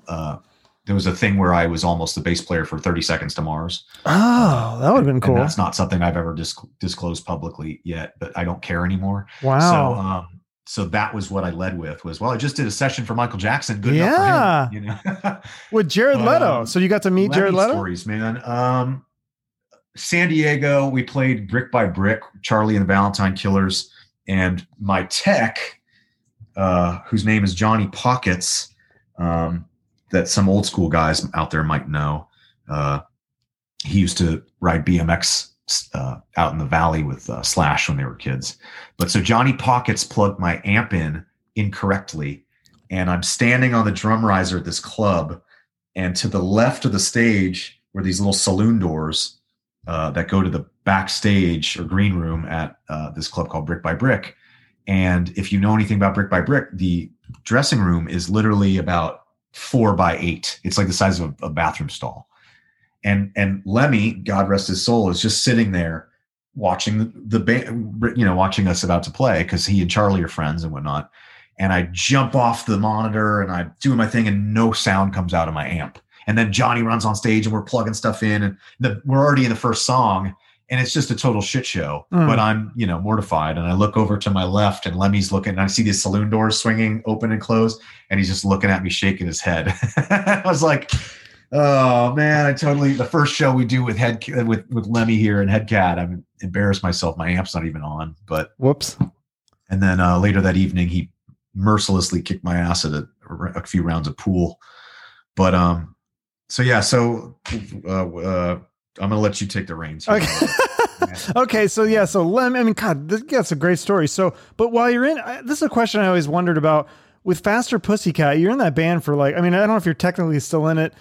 there was a thing where I was almost the bass player for 30 Seconds to Mars. Oh, that would have been cool. That's not something I've ever disclosed publicly yet, but I don't care anymore. Wow. So that was what I led with was, well, I just did a session for Michael Jackson. Good enough for him, with Jared Leto. So you got to meet Jared Leto? Stories, man. San Diego, we played Brick by Brick, Charlie and the Valentine Killers, and my tech, whose name is Johnny Pockets, that some old school guys out there might know. He used to ride BMX out in the valley with Slash when they were kids. But so Johnny Pockets plugged my amp in incorrectly, and I'm standing on the drum riser at this club, and to the left of the stage were these little saloon doors that go to the backstage or green room at this club called Brick by Brick. And if you know anything about Brick by Brick, the dressing room is literally about 4 by 8. It's like the size of a bathroom stall. And Lemmy, God rest his soul, is just sitting there watching the band, watching us about to play, because he and Charlie are friends and whatnot. And I jump off the monitor and I do my thing, and no sound comes out of my amp. And then Johnny runs on stage and we're plugging stuff in, and we're already in the first song, and it's just a total shit show. Mm. But I'm, mortified. And I look over to my left, and Lemmy's looking, and I see these saloon doors swinging open and closed, and he's just looking at me, shaking his head. I was like, oh man, the first show we do with Lemmy here and Headcat, I'm embarrassed myself. My amp's not even on, but whoops. And then later that evening, he mercilessly kicked my ass at a few rounds of pool. But, I'm gonna let you take the reins. Okay. Okay. So Lemmy. I mean, God, that's a great story. So, but while you're in, this is a question I always wondered about with Faster Pussycat. You're in that band for I don't know if you're technically still in it,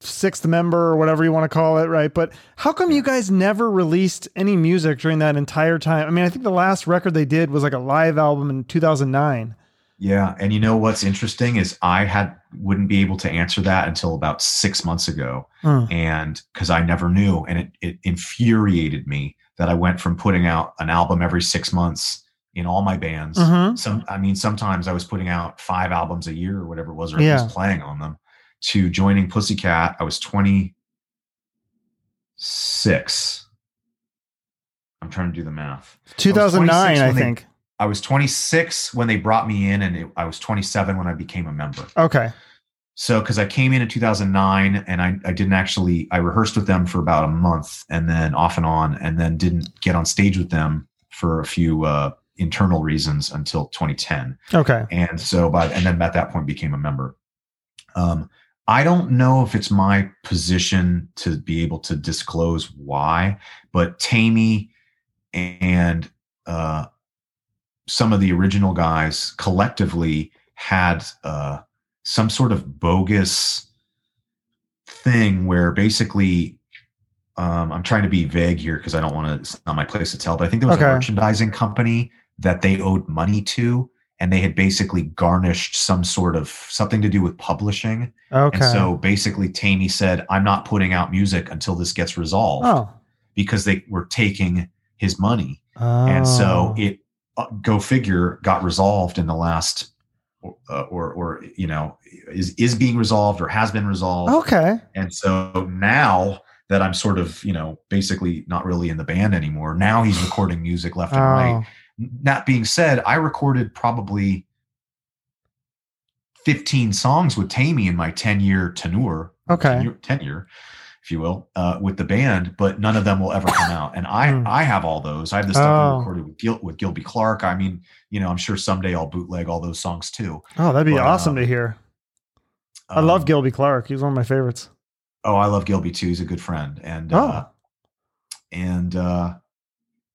sixth member or whatever you want to call it, right? But how come you guys never released any music during that entire time? I mean, I think the last record they did was like a live album in 2009. Yeah. And what's interesting is I wouldn't be able to answer that until about 6 months ago. And because I never knew, and it infuriated me that I went from putting out an album every 6 months in all my bands. Mm-hmm. Sometimes I was putting out 5 albums a year or whatever it was, or I was playing on them, to joining Pussycat. I was 26. I'm trying to do the math. 2009, I think. I was 26 when they brought me in, and I was 27 when I became a member. Okay. So, because I came in 2009, and I didn't actually, I rehearsed with them for about a month, and then off and on, and then didn't get on stage with them for a few internal reasons until 2010. Okay. And so then at that point became a member. I don't know if it's my position to be able to disclose why, but Tammy and, some of the original guys collectively had some sort of bogus thing where basically I'm trying to be vague here because I don't want to, it's not my place to tell, but I think there was a merchandising company that they owed money to, and they had basically garnished some sort of something to do with publishing. Okay. And so basically Tammy said, I'm not putting out music until this gets resolved because they were taking his money. Oh. And so it, go figure, got resolved in the last is being resolved or has been resolved. Okay. And so now that I'm sort of, basically not really in the band anymore. Now he's recording music left and right. That being said, I recorded probably 15 songs with Tammy in my 10-year tenure. Okay. Tenure, if you will, with the band, but none of them will ever come out. And I have all those. I have the stuff I recorded with Gilby Clark. I mean, I'm sure someday I'll bootleg all those songs too. Oh, that'd be awesome to hear. I love Gilby Clark. He's one of my favorites. Oh, I love Gilby too. He's a good friend. And,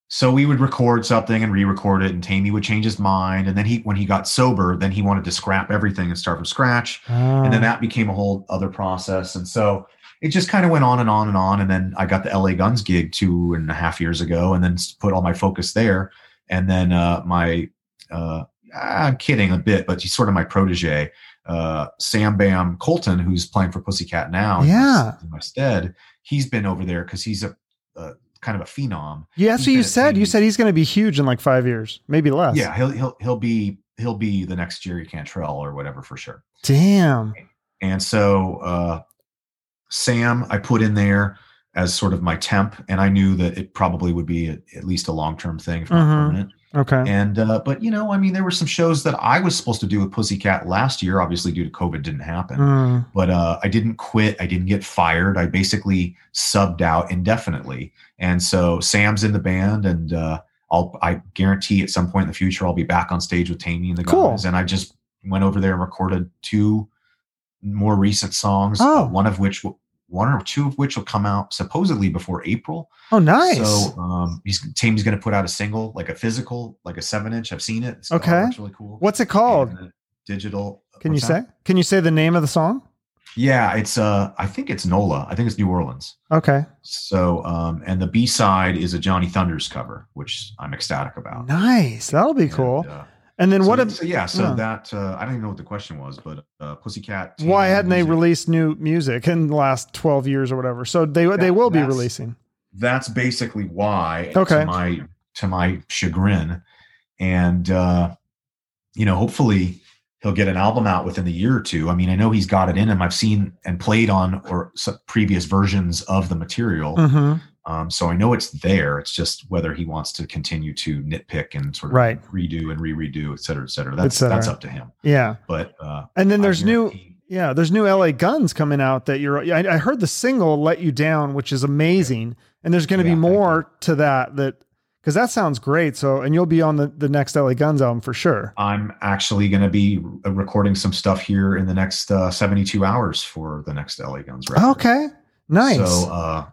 so we would record something and re-record it, and Tammy would change his mind. And then when he got sober, then he wanted to scrap everything and start from scratch. And then that became a whole other process. And so it just kind of went on and on and on. And then I got the L.A. Guns gig 2.5 years ago and then put all my focus there. And then I'm kidding a bit, but he's sort of my protege, Sam Bam Colton, who's playing for Pussycat now. Yeah. In my stead, he's been over there because he's a kind of a phenom. Yeah. He's so you said he's going to be huge in like 5 years, maybe less. Yeah. He'll be the next Jerry Cantrell or whatever for sure. Damn. And so Sam, I put in there as sort of my temp, and I knew that it probably would be at least a long-term thing, if not permanent. Okay. And, but you know, I mean, there were some shows that I was supposed to do with Pussycat last year, obviously due to COVID didn't happen, but I didn't quit. I didn't get fired. I basically subbed out indefinitely. And so Sam's in the band, and I guarantee at some point in the future, I'll be back on stage with Tammy and the guys. And I just went over there and recorded 2 more recent songs, one or two of which will come out supposedly before April. Oh, nice. So Tame's going to put out a single, like a physical, like a 7-inch. I've seen it. It's okay. It's really cool. What's it called? Digital. Can you say the name of the song? Yeah, it's I think it's NOLA. I think it's New Orleans. Okay. So and the B-side is a Johnny Thunders cover, which I'm ecstatic about. Nice. That'll be cool. And then I don't even know what the question was, but Pussycat. Why hadn't they released new music in the last 12 years or whatever? So they will be releasing. That's basically why. Okay. To my chagrin, and you know, hopefully he'll get an album out within a year or two. I mean, I know he's got it in him. I've seen and played on or previous versions of the material. Mm-hmm. So I know it's there. It's just whether he wants to continue to nitpick and sort of redo and redo, et cetera, that's up to him. Yeah. But, and then there's new LA Guns coming out that I heard the single Let You Down, which is amazing. Okay. And there's going to be more to that, cause that sounds great. So, and you'll be on the next LA Guns album for sure. I'm actually going to be recording some stuff here in the next, 72 hours for the next LA Guns record. Okay. Nice. So,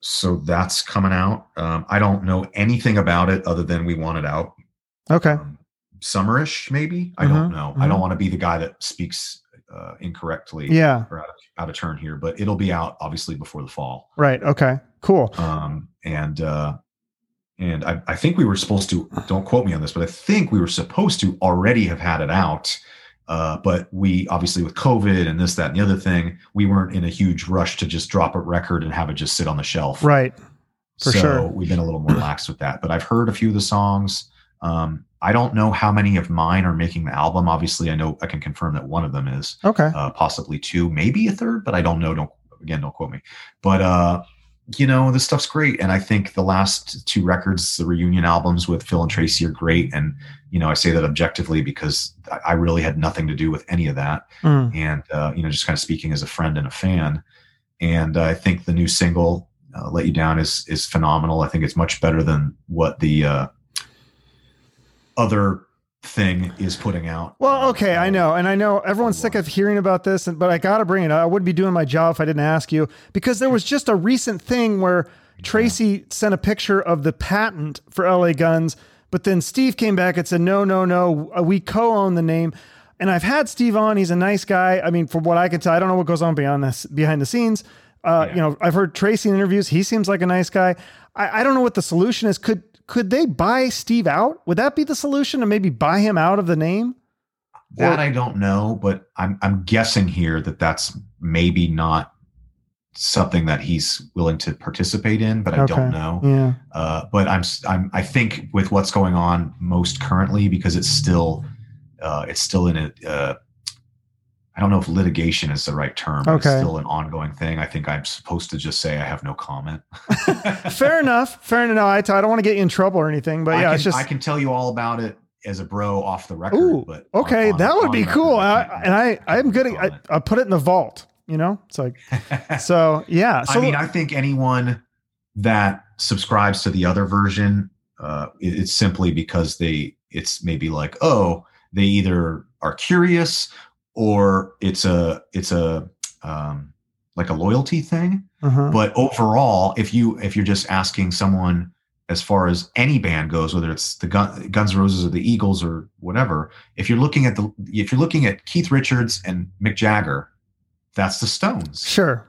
so that's coming out. I don't know anything about it other than we want it out. Okay. Summerish, maybe. I don't know. Mm-hmm. I don't want to be the guy that speaks incorrectly or out of turn here, but it'll be out obviously before the fall. Right. Okay, cool. And I think we were supposed to, don't quote me on this, but I think we were supposed to already have had it out. But we obviously with COVID and this, that, and the other thing, we weren't in a huge rush to just drop a record and have it just sit on the shelf. Right. So we've been a little more lax with that, but I've heard a few of the songs. I don't know how many of mine are making the album. Obviously I know I can confirm that one of them is possibly 2, maybe a 3rd, but I don't know. Don't quote me, but, you know, this stuff's great. And I think the last 2 records, the reunion albums with Phil and Tracy, are great. And, you know, I say that objectively because I really had nothing to do with any of that. And, you know, just kind of speaking as a friend and a fan. And I think the new single, Let You Down, is phenomenal. I think it's much better than what the other thing is putting out. Well, okay, I know everyone's sick of hearing about this, but I gotta bring it up. I wouldn't be doing my job if I didn't ask you, because there was just a recent thing where Tracy sent a picture of the patent for LA Guns, but then Steve came back and said, no, we co-own the name. And I've had Steve on. He's a nice guy. I mean, from what I can tell, I don't know what goes on behind the scenes. You know, I've heard Tracy in interviews. He seems like a nice guy. I don't know what the solution is. Could they buy Steve out? Would that be the solution, to maybe buy him out of the name? That I don't know, but I'm guessing here that that's maybe not something that he's willing to participate in, but I don't know. Yeah. But I think with what's going on most currently, because it's still in a, I don't know if litigation is the right term. But it's still an ongoing thing. I think I'm supposed to just say I have no comment. Fair enough. I don't want to get you in trouble or anything, but I can tell you all about it as a bro off the record. Ooh, but okay, that would be cool. I'll put it in the vault. You know, it's like so. Yeah. So, I mean, I think anyone that subscribes to the other version, it's simply because it's maybe like, oh, they either are curious, or it's like a loyalty thing. But overall, if you're just asking someone as far as any band goes, whether it's the Guns N' Roses or the Eagles or whatever, if you're looking at Keith Richards and Mick Jagger, that's the Stones. Sure.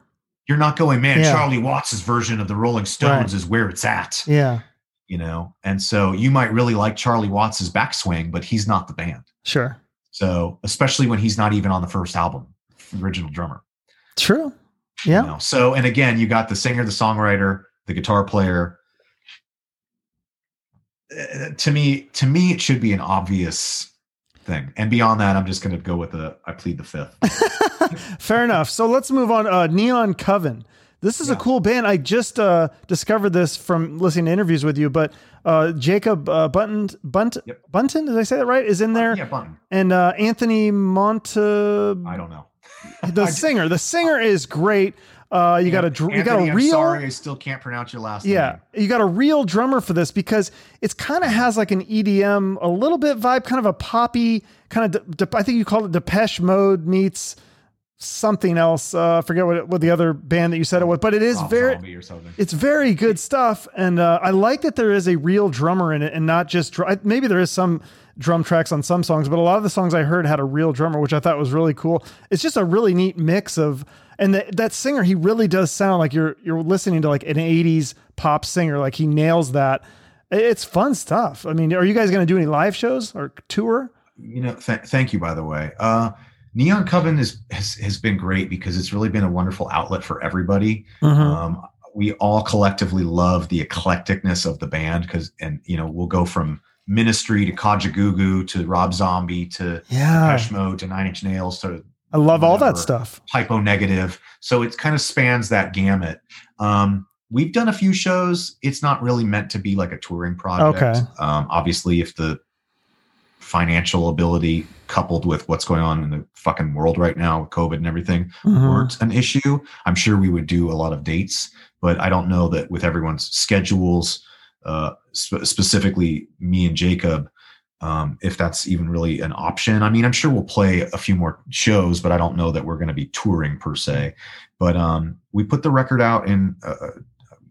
you're not going, man, yeah. Charlie Watts' version of the Rolling Stones right. is where it's at. Yeah. You know, and so you might really like Charlie Watts' Backswing, but he's not the band. Sure. So especially when he's not even on the first album, the original drummer. True. Yeah. You know? So, and again, you got the singer, the songwriter, the guitar player. To me, it should be an obvious thing. And beyond that, I'm just going to go with I plead the fifth. Fair enough. So let's move on. Neon Coven. This is a cool band. I just discovered this from listening to interviews with you, but Jacob Bunton, did I say that right? Is in there. Yeah, Bunton. And Anthony I don't know. The singer is great. You got a real. Sorry, I still can't pronounce your last name. Yeah, you got a real drummer for this because it's kind of has like an EDM, a little bit vibe, kind of a poppy kind of. I think you called it Depeche Mode meets something else. I forget what the other band that you said it was, but it is it's very good stuff. And I like that there is a real drummer in it and not just maybe there is some drum tracks on some songs, but a lot of the songs I heard had a real drummer, which I thought was really cool. It's just a really neat mix of, and that singer, he really does sound like you're listening to like an 80s pop singer. Like he nails that. It's fun stuff. I mean, are you guys going to do any live shows or tour? You know, thank you, by the way. Neon Coven has been great because it's really been a wonderful outlet for everybody. Mm-hmm. We all collectively love the eclecticness of the band because we'll go from Ministry to Kajagoogoo to Rob Zombie to Depeche Mode to Nine Inch Nails to I love all that stuff. Hypo Negative. So it kind of spans that gamut. We've done a few shows. It's not really meant to be like a touring project. Okay. Obviously, if the financial ability coupled with what's going on in the fucking world right now with COVID and everything weren't an issue, I'm sure we would do a lot of dates, but I don't know that with everyone's schedules, specifically me and Jacob, if that's even really an option. I mean, I'm sure we'll play a few more shows, but I don't know that we're going to be touring per se, but we put the record out in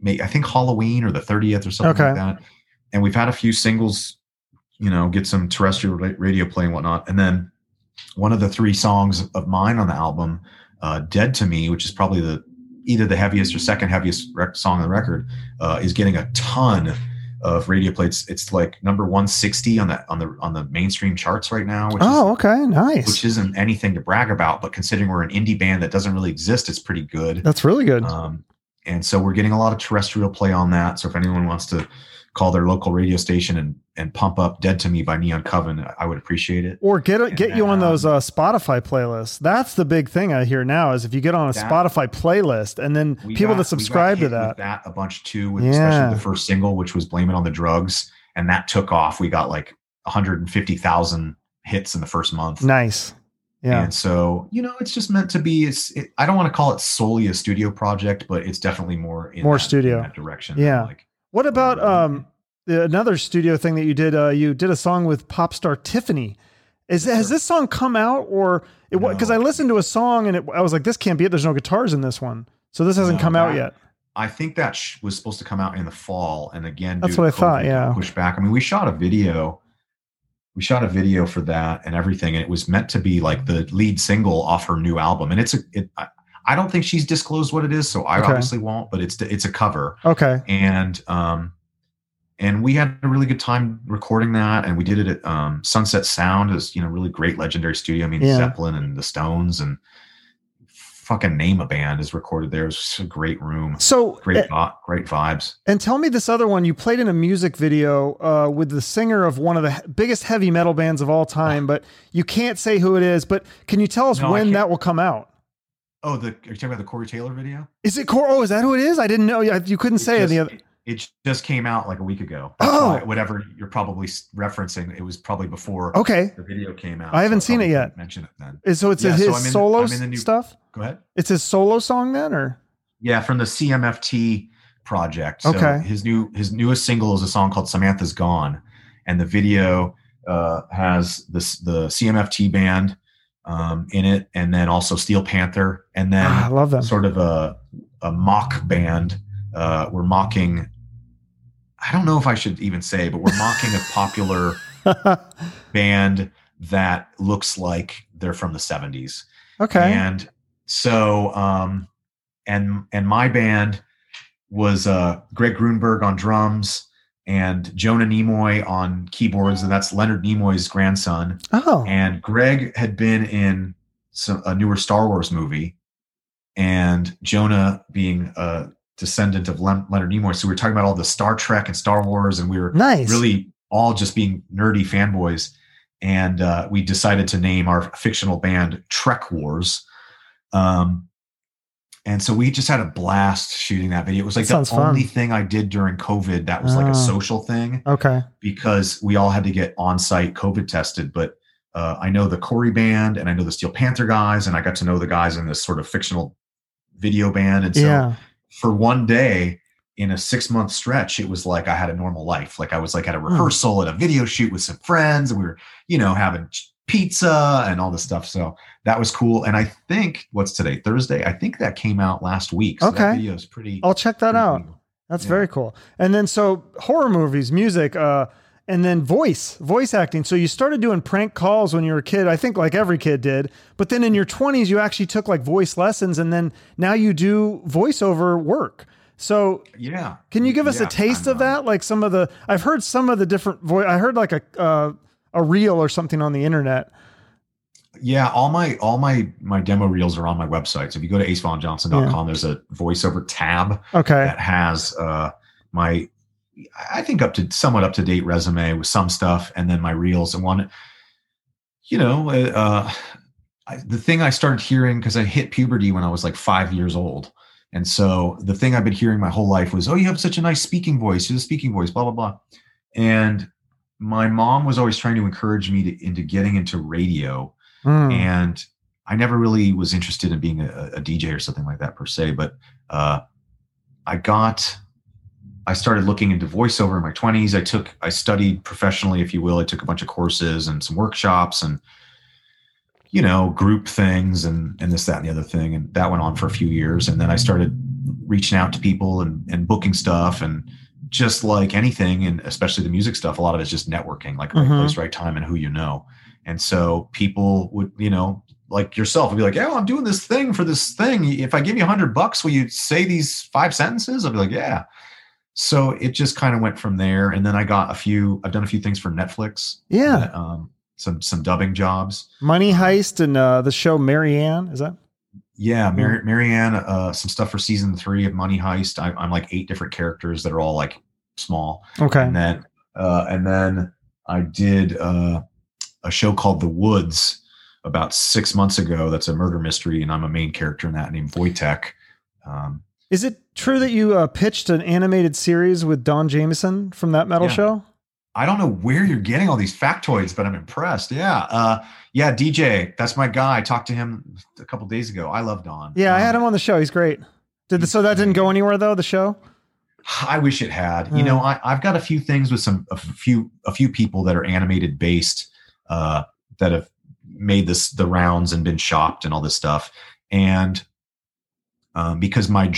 May, I think Halloween or the 30th or something like that. And we've had a few singles, get some terrestrial radio play and whatnot. And then one of the three songs of mine on the album, Dead to Me, which is probably either the heaviest or second heaviest song on the record, is getting a ton of radio plays. It's like number 160 on the mainstream charts right now. Nice. Which isn't anything to brag about, but considering we're an indie band that doesn't really exist, it's pretty good. That's really good. And so we're getting a lot of terrestrial play on that. So if anyone wants to call their local radio station and pump up Dead to Me by Neon Coven, I would appreciate it. Or get you on those Spotify playlists. That's the big thing I hear now is if you get on a Spotify playlist and then people that subscribe to that. That a bunch too, especially the first single, which was Blame It on the Drugs. And that took off. We got like 150,000 hits in the first month. Nice. Yeah. And so, it's just meant to be, I don't want to call it solely a studio project, but it's definitely more in that direction. Yeah. What about another studio thing that you did? You did a song with pop star Tiffany. Has this song come out because I listened to a song and I was like, this can't be it. There's no guitars in this one. So this hasn't come out yet. I think that was supposed to come out in the fall. And again, that's what I thought. Yeah. Push back. I mean, we shot a video for that and everything. And it was meant to be like the lead single off her new album. And I don't think she's disclosed what it is, so I obviously won't, but it's a cover. Okay. And we had a really good time recording that, and we did it at Sunset Sound, is really great legendary studio. I mean, Zeppelin and the Stones and fucking name a band is recorded there. It was just a great room. So great vibes. And tell me this other one, you played in a music video with the singer of one of the biggest heavy metal bands of all time, but you can't say who it is, but can you tell us when that will come out? Oh, are you talking about the Corey Taylor video? Is it Corey? Oh, is that who it is? I didn't know. You couldn't say any other. It just came out like a week ago. Oh, whatever you're probably referencing, it was probably before. Okay. The video came out. I haven't seen it yet. Mention it then. So it's his solo stuff. Go ahead. It's his solo song then, or? Yeah, from the CMFT project. So his newest single is a song called Samantha's Gone, and the video has the CMFT band in it, and then also Steel Panther, and then I love that sort of a mock band. We're mocking, I don't know if I should even say, but we're mocking a popular band that looks like they're from the 70s. Okay. And so and my band was Greg Grunberg on drums and Jonah Nimoy on keyboards, and that's Leonard Nimoy's grandson. Oh. And Greg had been in a newer Star Wars movie, and Jonah being a descendant of Leonard Nimoy. So we were talking about all the Star Trek and Star Wars, and we were really all just being nerdy fanboys. And we decided to name our fictional band Trek Wars. And so we just had a blast shooting that video. It was like the only thing I did during COVID that was like a social thing. Okay. Because we all had to get on-site COVID tested. But I know the Corey band, and I know the Steel Panther guys, and I got to know the guys in this sort of fictional video band. And so for one day in a 6-month stretch, it was like I had a normal life. Like I was like at a rehearsal at a video shoot with some friends, and we were, you know, having pizza and all this stuff. So that was cool. And I think what's today, Thursday, I think that came out last week. So that video is pretty, I'll check that out. Cool. That's very cool. And then, so horror movies, music, and then voice acting. So you started doing prank calls when you were a kid, I think like every kid did, but then in your 20s, you actually took like voice lessons, and then now you do voiceover work. So can you give us a taste of that? Like some of the, I've heard some of the different voice, I heard like a reel or something on the internet. Yeah. All my demo reels are on my website. So if you go to acevonjohnson.com, there's a voiceover tab that has my, I think somewhat up to date resume with some stuff, and then my reels. And one, you know, the thing I started hearing, because I hit puberty when I was like 5 years old. And so the thing I've been hearing my whole life was, oh, you have such a nice speaking voice. You have a speaking voice, blah, blah, blah. And my mom was always trying to encourage me into getting into radio. And I never really was interested in being a DJ or something like that per se. But I started looking into voiceover in my 20s. I studied professionally, if you will. I took a bunch of courses and some workshops and, you know, group things and this, that, and the other thing. And that went on for a few years. And then I started reaching out to people and booking stuff, and just like anything, and especially the music stuff, a lot of it's just networking, like right place, right time, and who you know. And so people would, you know, like yourself, would be like, yeah, well, I'm doing this thing for this thing. If I give you $100, will you say these 5 sentences? I'll be like, yeah. So it just kind of went from there. And then I've done a few things for Netflix. Yeah. That, some dubbing jobs. Money Heist and the show Marianne, is that? Yeah. Marianne, some stuff for season 3 of Money Heist. I'm like 8 different characters that are all like small. Okay. And then I did a show called The Woods about 6 months ago. That's a murder mystery, and I'm a main character in that named Wojtek. Is it true that you pitched an animated series with Don Jameson from That Metal Show? I don't know where you're getting all these factoids, but I'm impressed. Yeah. Yeah. DJ, that's my guy. I talked to him a couple of days ago. I love Don. Yeah. I had him on the show. He's great. So that didn't go anywhere though, the show? I wish it had. You know, I've got a few things with a few people that are animated based, that have made the rounds and been shopped and all this stuff. And, because my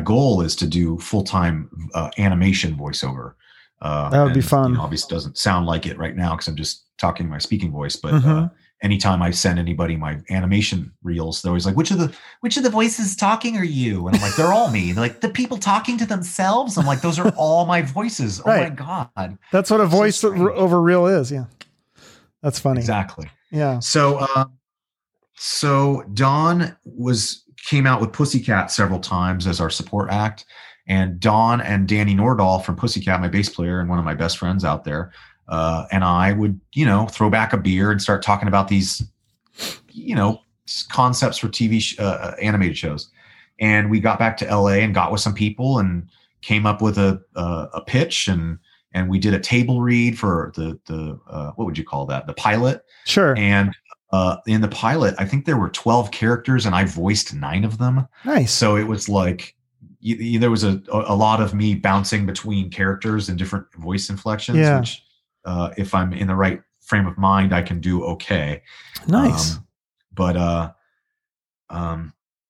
goal is to do full-time animation voiceover. That would be fun. You know, obviously doesn't sound like it right now because I'm just talking my speaking voice. But anytime I send anybody my animation reels, they're always like, which of the voices talking are you? And I'm like, they're all me. They're like, the people talking to themselves. I'm like, those are all my voices. Right. Oh my God. That's what a voiceover reel is. Yeah. That's funny. Exactly. Yeah. So Don came out with Pussycat several times as our support act, and Don and Danny Nordahl from Pussycat, my bass player and one of my best friends out there, and I would, you know, throw back a beer and start talking about these, you know, concepts for TV animated shows. And we got back to LA and got with some people and came up with a pitch, and we did a table read for the what would you call that? The pilot. Sure. And in the pilot, I think there were 12 characters and I voiced 9 of them. Nice. So it was like, there was a lot of me bouncing between characters and different voice inflections, which, if I'm in the right frame of mind, I can do okay. Nice.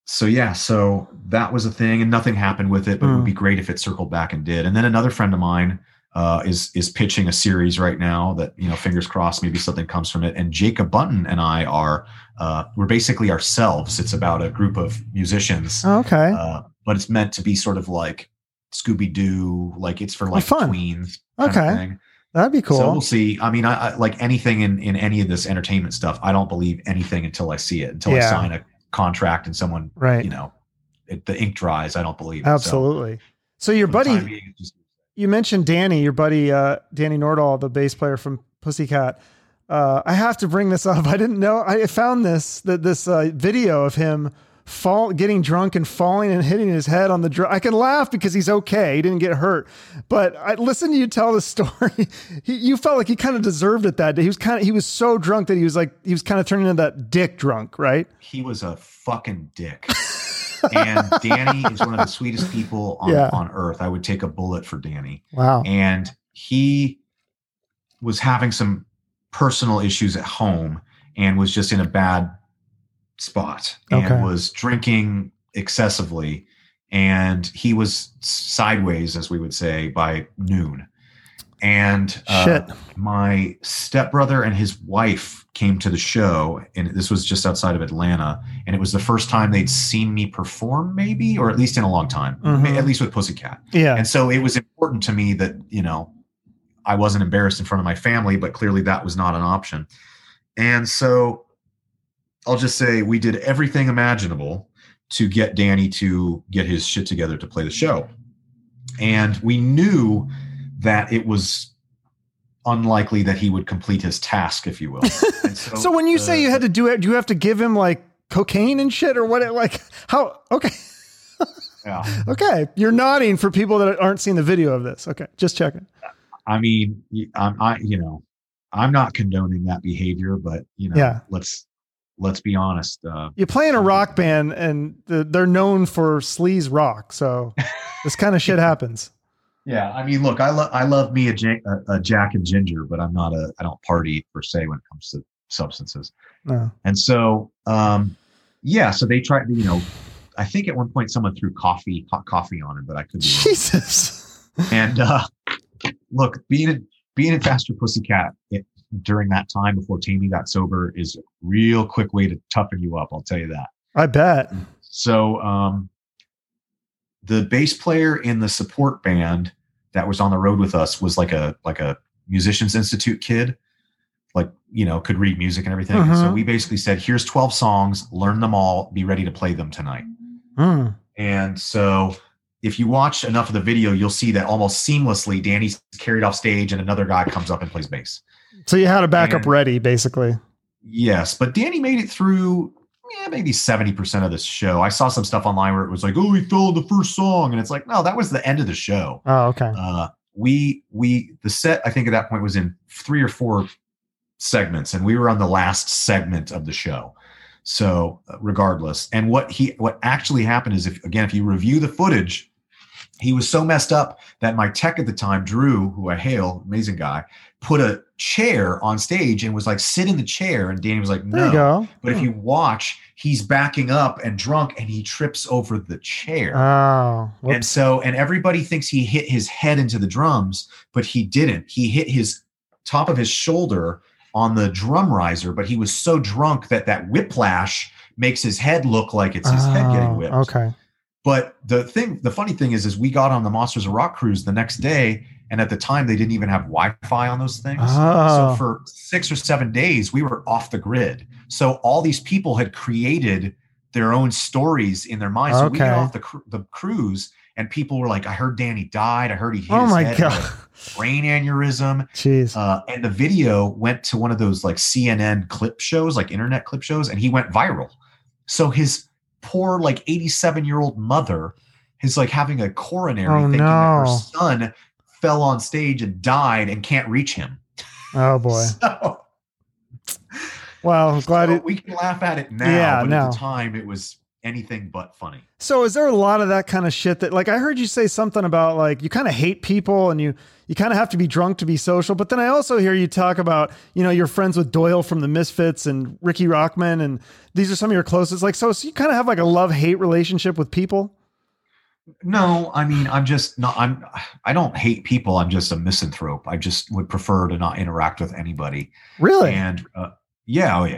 So that was a thing, and nothing happened with it, but it would be great if it circled back and did. And then another friend of mine, is pitching a series right now that, you know, fingers crossed, maybe something comes from it. And Jacob Button and I are, we're basically ourselves. It's about a group of musicians. Oh, okay. But it's meant to be sort of like Scooby-Doo, like it's for like tweens. Okay. Kind of thing. That'd be cool. So we'll see. I mean, I like anything in any of this entertainment stuff, I don't believe anything until I see it, until I sign a contract and someone, you know, the ink dries. I don't believe it. Absolutely. So your buddy, you mentioned Danny, your buddy, Danny Nordahl, the bass player from Pussycat. I have to bring this up. I didn't know. I found this video of him getting drunk and falling and hitting his head on the drum. I can laugh because he's okay. He didn't get hurt, but I listened to you tell the story. You felt like he kind of deserved it that day. He was so drunk that he was kind of turning into that dick drunk, right? He was a fucking dick. And Danny is one of the sweetest people on earth. I would take a bullet for Danny. Wow. And he was having some personal issues at home and was just in a bad spot and was drinking excessively. And he was sideways, as we would say, by noon. And my stepbrother and his wife came to the show, and this was just outside of Atlanta. And it was the first time they'd seen me perform, maybe, or at least in a long time, at least with Pussycat. Yeah. And so it was important to me that, you know, I wasn't embarrassed in front of my family, but clearly that was not an option. And so I'll just say we did everything imaginable to get Danny to get his shit together to play the show. And we knew that it was unlikely that he would complete his task, if you will. And so, so when you say you had to do it, do you have to give him like cocaine and shit or what? Like how? Okay. Yeah. Okay. You're nodding for people that aren't seeing the video of this. Okay. Just checking. I mean, I'm not condoning that behavior, but you know, let's be honest. You play in a rock band and they're known for sleaze rock. So this kind of shit happens. Yeah, I mean, look, I love me a Jack and Ginger, but I'm not I don't party per se when it comes to substances. No. And so, so they tried, you know, I think at one point someone threw hot coffee on him, but I could be wrong. Jesus. And look, being in Faster Pussycat during that time before Tammy got sober is a real quick way to toughen you up. I'll tell you that. I bet. So, the bass player in the support band that was on the road with us was like a musicians institute kid, like, you know, could read music and everything. And so we basically said, here's 12 songs, learn them all, be ready to play them tonight. And so if you watch enough of the video, you'll see that almost seamlessly Danny's carried off stage and another guy comes up and plays bass. So you had a backup ready basically. Yes. But Danny made it through maybe 70% of this show. I saw some stuff online where it was like, oh, he fell in the first song. And it's like, no, that was the end of the show. Oh, okay. The set, I think at that point was in 3 or 4 segments and we were on the last segment of the show. So regardless. And what actually happened is if you review the footage, he was so messed up that my tech at the time, Drew, who I hail, amazing guy, put a chair on stage and was like, sit in the chair. And Danny was like, no, but if you watch, he's backing up and drunk and he trips over the chair. Oh, whoops. And so, and everybody thinks he hit his head into the drums, but he didn't. He hit his top of his shoulder on the drum riser, but he was so drunk that whiplash makes his head look like it's his head getting whipped. Okay. But the funny thing is we got on the Monsters of Rock cruise the next day. And at the time they didn't even have Wi-Fi on those things. Oh. So for 6 or 7 days, we were off the grid. So all these people had created their own stories in their minds. So we got off the cruise and people were like, I heard Danny died. I heard he hit his head. God. Brain aneurysm. Jeez. And the video went to one of those like CNN clip shows, like internet clip shows. And he went viral. So his poor, like 87-year-old mother is like having a coronary that her son fell on stage and died and can't reach him. Oh boy. So, well, I'm glad we can laugh at it now, but at the time it was anything but funny. So is there a lot of that kind of shit that, like, I heard you say something about like, you kind of hate people and you kind of have to be drunk to be social. But then I also hear you talk about, you know, you're friends with Doyle from the Misfits and Ricky Rockman. And these are some of your closest, like, so you kind of have like a love-hate relationship with people. No, I mean, I'm just not, I don't hate people. I'm just a misanthrope. I just would prefer to not interact with anybody. Really? And yeah.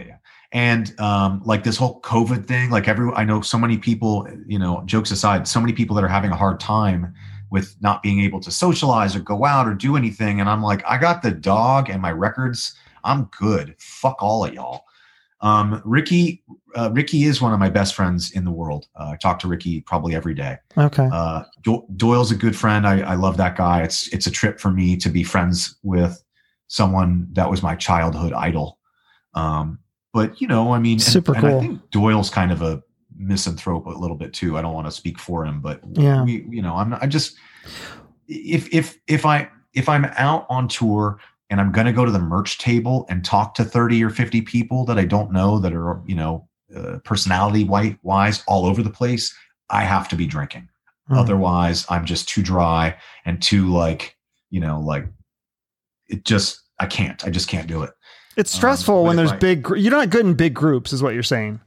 And like this whole COVID thing, like I know so many people, you know, jokes aside, so many people that are having a hard time with not being able to socialize or go out or do anything. And I'm like, I got the dog and my records. I'm good. Fuck all of y'all. Ricky is one of my best friends in the world. I talk to Ricky probably every day. Okay. Doyle's a good friend. I love that guy. It's a trip for me to be friends with someone that was my childhood idol. But you know, I mean, super cool. I think Doyle's kind of a misanthrope a little bit too. I don't want to speak for him, but yeah, if I'm out on tour and I'm going to go to the merch table and talk to 30 or 50 people that I don't know that are, you know, personality wise all over the place, I have to be drinking. Mm. Otherwise I'm just too dry and too I just can't do it. It's stressful when there's you're not good in big groups is what you're saying.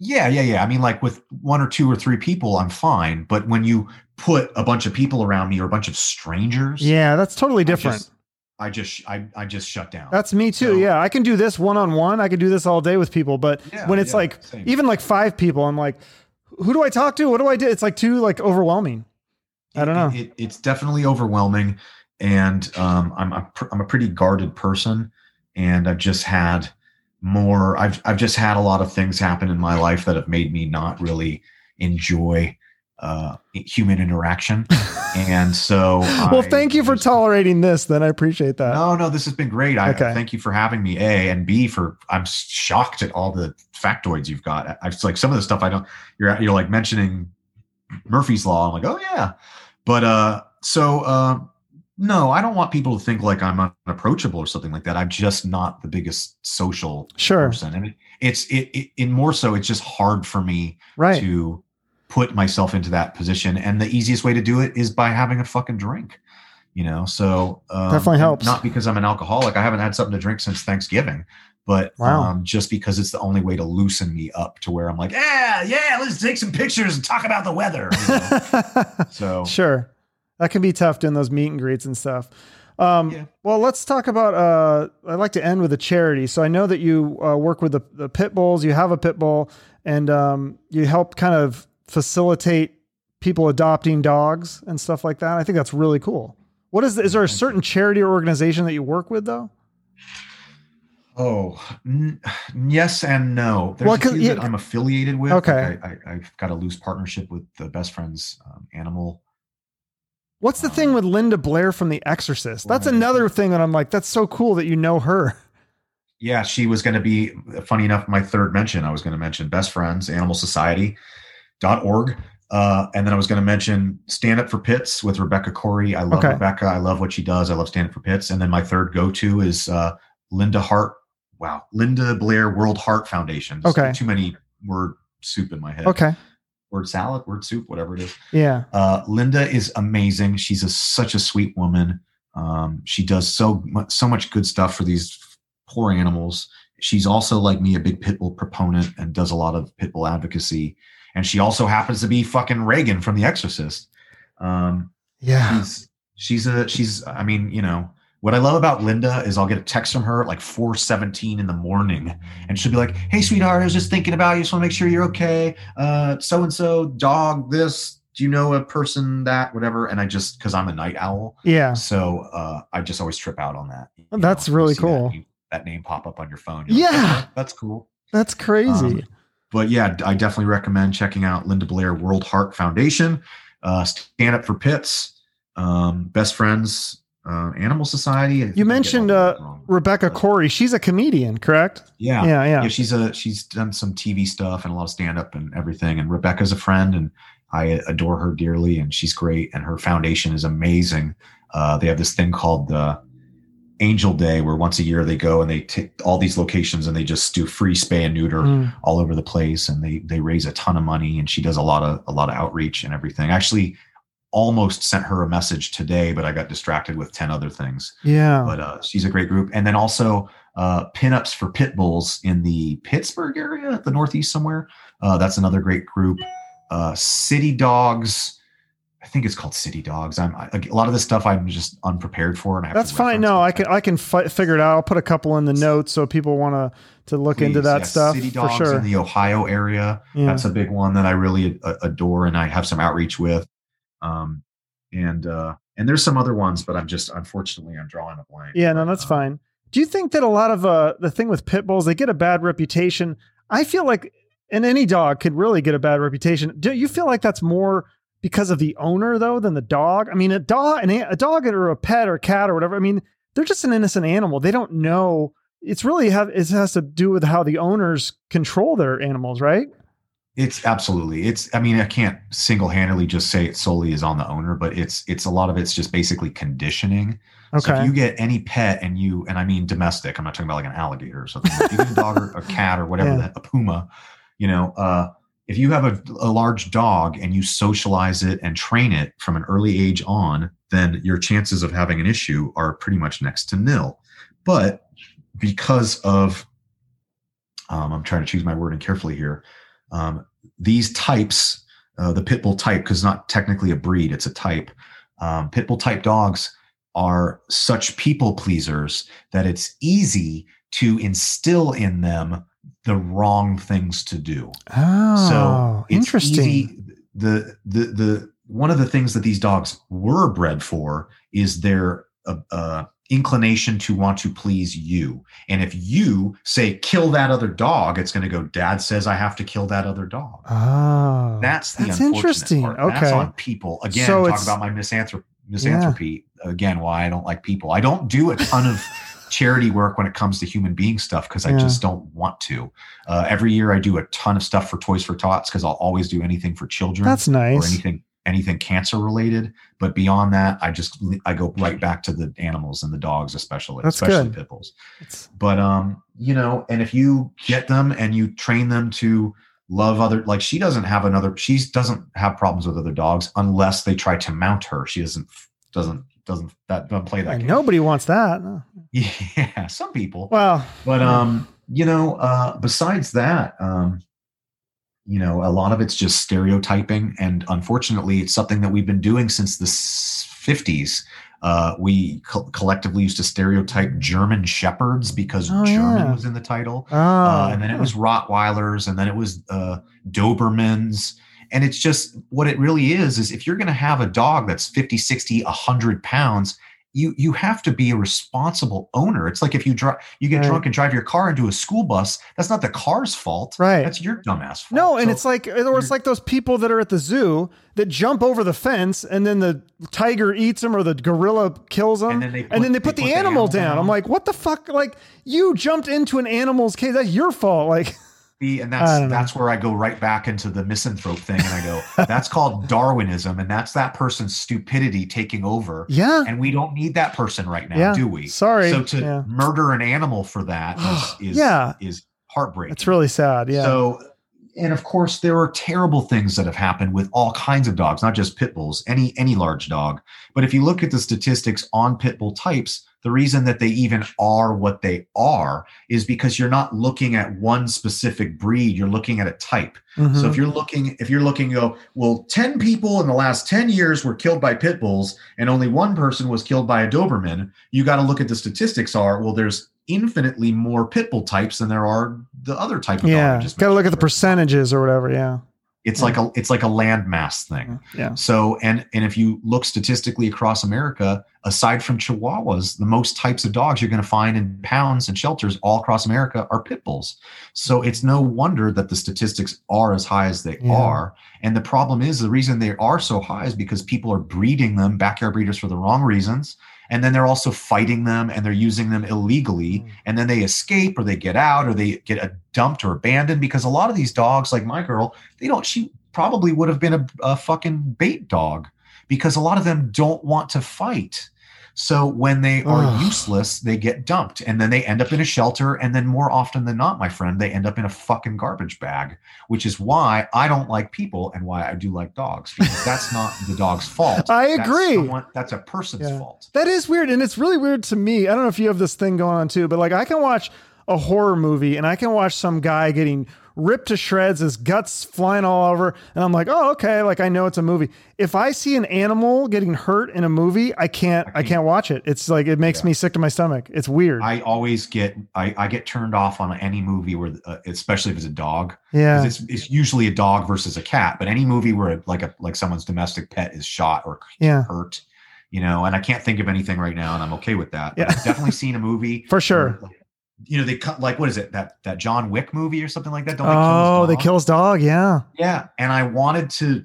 Yeah. I mean, like with one or two or three people, I'm fine. But when you put a bunch of people around me or a bunch of strangers. Yeah, that's totally different. I just shut down. That's me too. So, yeah. I can do this one-on-one. I can do this all day with people. But when it's same. Even like five people, I'm like, who do I talk to? What do I do? It's like too overwhelming. I don't know. It's definitely overwhelming. And I'm a pretty guarded person. And I've just had a lot of things happen in my life that have made me not really enjoy human interaction. And so thank you for tolerating this then. I appreciate that. No, this has been great. I thank you for having me, A, and B, I'm shocked at all the factoids you've got. I like some of the stuff I don't, you're like mentioning Murphy's Law. I'm like, oh yeah. But no, I don't want people to think like I'm unapproachable or something like that. I'm just not the biggest social person. I mean, it's just hard for me to put myself into that position. And the easiest way to do it is by having a fucking drink, you know? So definitely helps. Not because I'm an alcoholic. I haven't had something to drink since Thanksgiving, but just because it's the only way to loosen me up to where I'm like, yeah, let's take some pictures and talk about the weather. You know? So sure. That can be tough doing those meet and greets and stuff. Well, let's talk about, I'd like to end with a charity. So I know that you work with the pit bulls, you have a pit bull, and you help kind of facilitate people adopting dogs and stuff like that. I think that's really cool. Is there a certain charity or organization that you work with though? Oh, yes and no. There's a few that I'm affiliated with. Okay. I've got a loose partnership with the Best Friends Animal. What's the thing with Linda Blair from The Exorcist? That's another thing that I'm like, that's so cool that you know her. Yeah, she was going to be, funny enough, my third mention. I was going to mention Best Friends, animalsociety.org. And then I was going to mention Stand Up for Pits with Rebecca Corey. I love Rebecca. I love what she does. I love Stand Up for Pits. And then my third go-to is Linda Blair World Heart Foundation. Just too many word soup in my head. Okay. Word salad, word soup, whatever it is. Yeah. Linda is amazing. She's such a sweet woman. She does so much good stuff for these poor animals. She's also, like me, a big pit bull proponent and does a lot of pit bull advocacy. And she also happens to be fucking Reagan from The Exorcist. Yeah. What I love about Linda is I'll get a text from her at like 4:17 in the morning, and she'll be like, "Hey, sweetheart, I was just thinking about you. Just want to make sure you're okay. So-and-so, dog, this, do you know a person that, whatever?" And I just, because I'm a night owl. Yeah. So I just always trip out on that. That's really cool. That name pop up on your phone. Like, oh, that's cool. That's crazy. But yeah, I definitely recommend checking out Linda Blair World Heart Foundation, Stand Up for Pits, Best Friends, Animal Society. You mentioned Rebecca Corey. She's a comedian, correct? Yeah. She's done some TV stuff and a lot of stand up and everything. And Rebecca's a friend, and I adore her dearly. And she's great. And her foundation is amazing. They have this thing called the Angel Day, where once a year they go and they take all these locations and they just do free spay and neuter all over the place. And they raise a ton of money. And she does a lot of outreach and everything. Actually, almost sent her a message today, but I got distracted with 10 other things. Yeah. But she's a great group. And then also Pinups for Pit Bulls in the Pittsburgh area, the Northeast somewhere. That's another great group. City Dogs I think it's called City Dogs. A lot of this stuff I'm just unprepared for, and I have that's fine. No, I can figure it out. I'll put a couple in the notes so people want to look into that stuff. City Dogs for sure. In the Ohio area. Yeah. That's a big one that I really adore, and I have some outreach with. And there's some other ones, but I'm just unfortunately I'm drawing a blank. Yeah, no, that's fine. Do you think that a lot of the thing with pit bulls, they get a bad reputation? I feel like, and any dog could really get a bad reputation. Do you feel like that's more because of the owner though than the dog? I mean, a dog or a pet or a cat or whatever. I mean, they're just an innocent animal. They don't know. It's really it has to do with how the owners control their animals, right? It's absolutely. I mean, I can't single-handedly just say it solely is on the owner, but it's a lot of it's just basically conditioning. Okay. So if you get any pet and I mean domestic, I'm not talking about like an alligator or something. If you get a dog or a cat or whatever, a puma, if you have a large dog and you socialize it and train it from an early age on, then your chances of having an issue are pretty much next to nil. But because of, I'm trying to choose my wording carefully here. These types, the pit bull type, because not technically a breed, it's a type. Pit bull type dogs are such people pleasers that it's easy to instill in them the wrong things to do. Oh, so it's interesting. Easy. The one of the things that these dogs were bred for is their inclination to want to please you. And if you say, kill that other dog, it's going to go, dad says I have to kill that other dog. Oh, that's interesting. Part. Okay. That's on people. Again, so talk about my misanthropy. Yeah. Again, why I don't like people. I don't do a ton of charity work when it comes to human being stuff because I just don't want to. Every year I do a ton of stuff for Toys for Tots because I'll always do anything for children. That's nice. Or anything cancer related, but beyond that, I go right back to the animals and the dogs, especially pit bulls. But, and if you get them and you train them to love other, like she doesn't have problems with other dogs unless they try to mount her. She doesn't play that game. Nobody wants that. No. Yeah. Some people, well, but, besides that, a lot of it's just stereotyping. And unfortunately, it's something that we've been doing since the 50s. We collectively used to stereotype German shepherds because German was in the title. Oh, and then it was Rottweilers, and then it was Dobermans. And it's just what it really is if you're going to have a dog that's 50, 60, 100 pounds, you have to be a responsible owner. It's like if you get drunk and drive your car into a school bus, that's not the car's fault. Right. That's your dumbass fault. No, and it's like those people that are at the zoo that jump over the fence and then the tiger eats them or the gorilla kills them. And then they put the animal down. I'm like, what the fuck? Like, you jumped into an animal's cage. That's your fault. Like, and that's where I go right back into the misanthrope thing. And I go, that's called Darwinism. And that's that person's stupidity taking over. Yeah. And we don't need that person right now, do we? Sorry. So to murder an animal for that is heartbreaking. It's really sad. Yeah. So, and of course there are terrible things that have happened with all kinds of dogs, not just pit bulls, any large dog. But if you look at the statistics on pit bull types, the reason that they even are what they are is because you're not looking at one specific breed. You're looking at a type. Mm-hmm. So if you're looking, you go, well, 10 people in the last 10 years were killed by pit bulls and only one person was killed by a Doberman. You got to look at the statistics there's infinitely more pit bull types than there are the other type of dog. Yeah. Just got to look at the percentages or whatever. Yeah. It's like a landmass thing. Yeah. So, and if you look statistically across America, aside from Chihuahuas, the most types of dogs you're going to find in pounds and shelters all across America are pit bulls. So it's no wonder that the statistics are as high as they are. And the problem is the reason they are so high is because people are breeding them, backyard breeders, for the wrong reasons. And then they're also fighting them and they're using them illegally. And then they escape or they get out or they get dumped or abandoned, because a lot of these dogs, like my girl, she probably would have been a fucking bait dog because a lot of them don't want to fight. So when they are useless, they get dumped and then they end up in a shelter. And then more often than not, my friend, they end up in a fucking garbage bag, which is why I don't like people and why I do like dogs. Because that's not the dog's fault. I agree. That's a person's fault. That is weird. And it's really weird to me. I don't know if you have this thing going on too, but like I can watch a horror movie and I can watch some guy getting ripped to shreds, his guts flying all over. And I'm like, oh, okay. Like, I know it's a movie. If I see an animal getting hurt in a movie, I can't watch it. It's like, it makes me sick to my stomach. It's weird. I always get, I get turned off on any movie where, especially if it's a dog. Yeah. It's usually a dog versus a cat, but any movie where like someone's domestic pet is shot or hurt, you know, and I can't think of anything right now, and I'm okay with that. Yeah. I've definitely seen a movie for sure. Where, you know, they cut, like, what is it? That John Wick movie or something like that. They kill his dog. Yeah. Yeah. And I wanted to,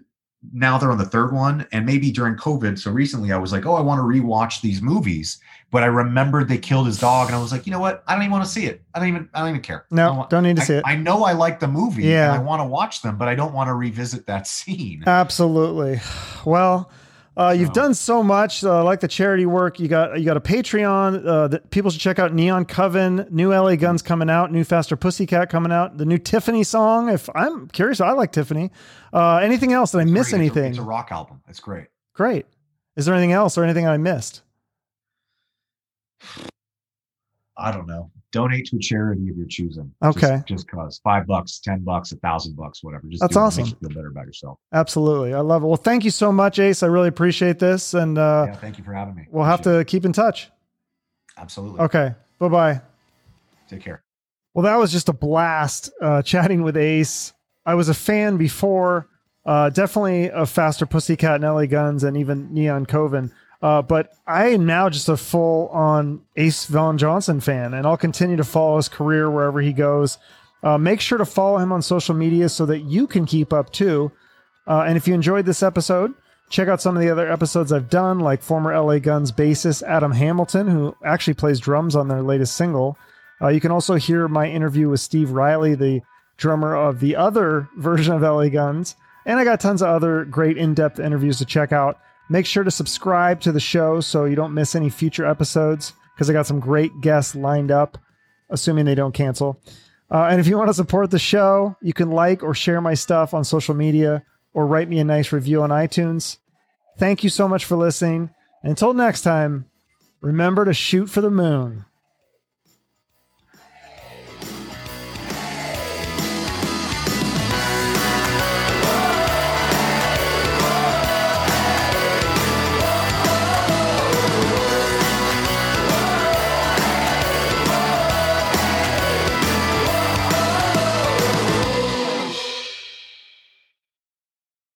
now they're on the third one, and maybe during COVID. So recently I was like, oh, I want to rewatch these movies, but I remembered they killed his dog. And I was like, you know what? I don't even want to see it. I don't even care. No, don't need to see it. I know I like the movie and I want to watch them, but I don't want to revisit that scene. Absolutely. Well, you've done so much, like the charity work. You got a Patreon. That people should check out Neon Coven, new L.A. Guns coming out, new Faster Pussycat coming out, the new Tiffany song. If I'm curious, I like Tiffany. Anything else that I miss? Anything? It's a rock album. It's great. Great. Is there anything else or anything I missed? I don't know. Donate to a charity of your choosing. Okay. Just cause $5, $10, $1,000, whatever. Just that's awesome. It makes you feel better about yourself. Absolutely. I love it. Well, thank you so much, Ace. I really appreciate this. And, thank you for having me. We'll appreciate have to keep in touch. Absolutely. Okay. Bye-bye. Take care. Well, that was just a blast, chatting with Ace. I was a fan before, definitely of Faster Pussycat and LA Guns and even Neon Coven. But I am now just a full on Ace Von Johnson fan, and I'll continue to follow his career wherever he goes. Make sure to follow him on social media so that you can keep up too. And if you enjoyed this episode, check out some of the other episodes I've done, like former LA Guns bassist Adam Hamilton, who actually plays drums on their latest single. You can also hear my interview with Steve Riley, the drummer of the other version of LA Guns. And I got tons of other great in-depth interviews to check out. Make sure to subscribe to the show so you don't miss any future episodes, because I got some great guests lined up, assuming they don't cancel. And if you want to support the show, you can like or share my stuff on social media or write me a nice review on iTunes. Thank you so much for listening. Until next time, remember to shoot for the moon.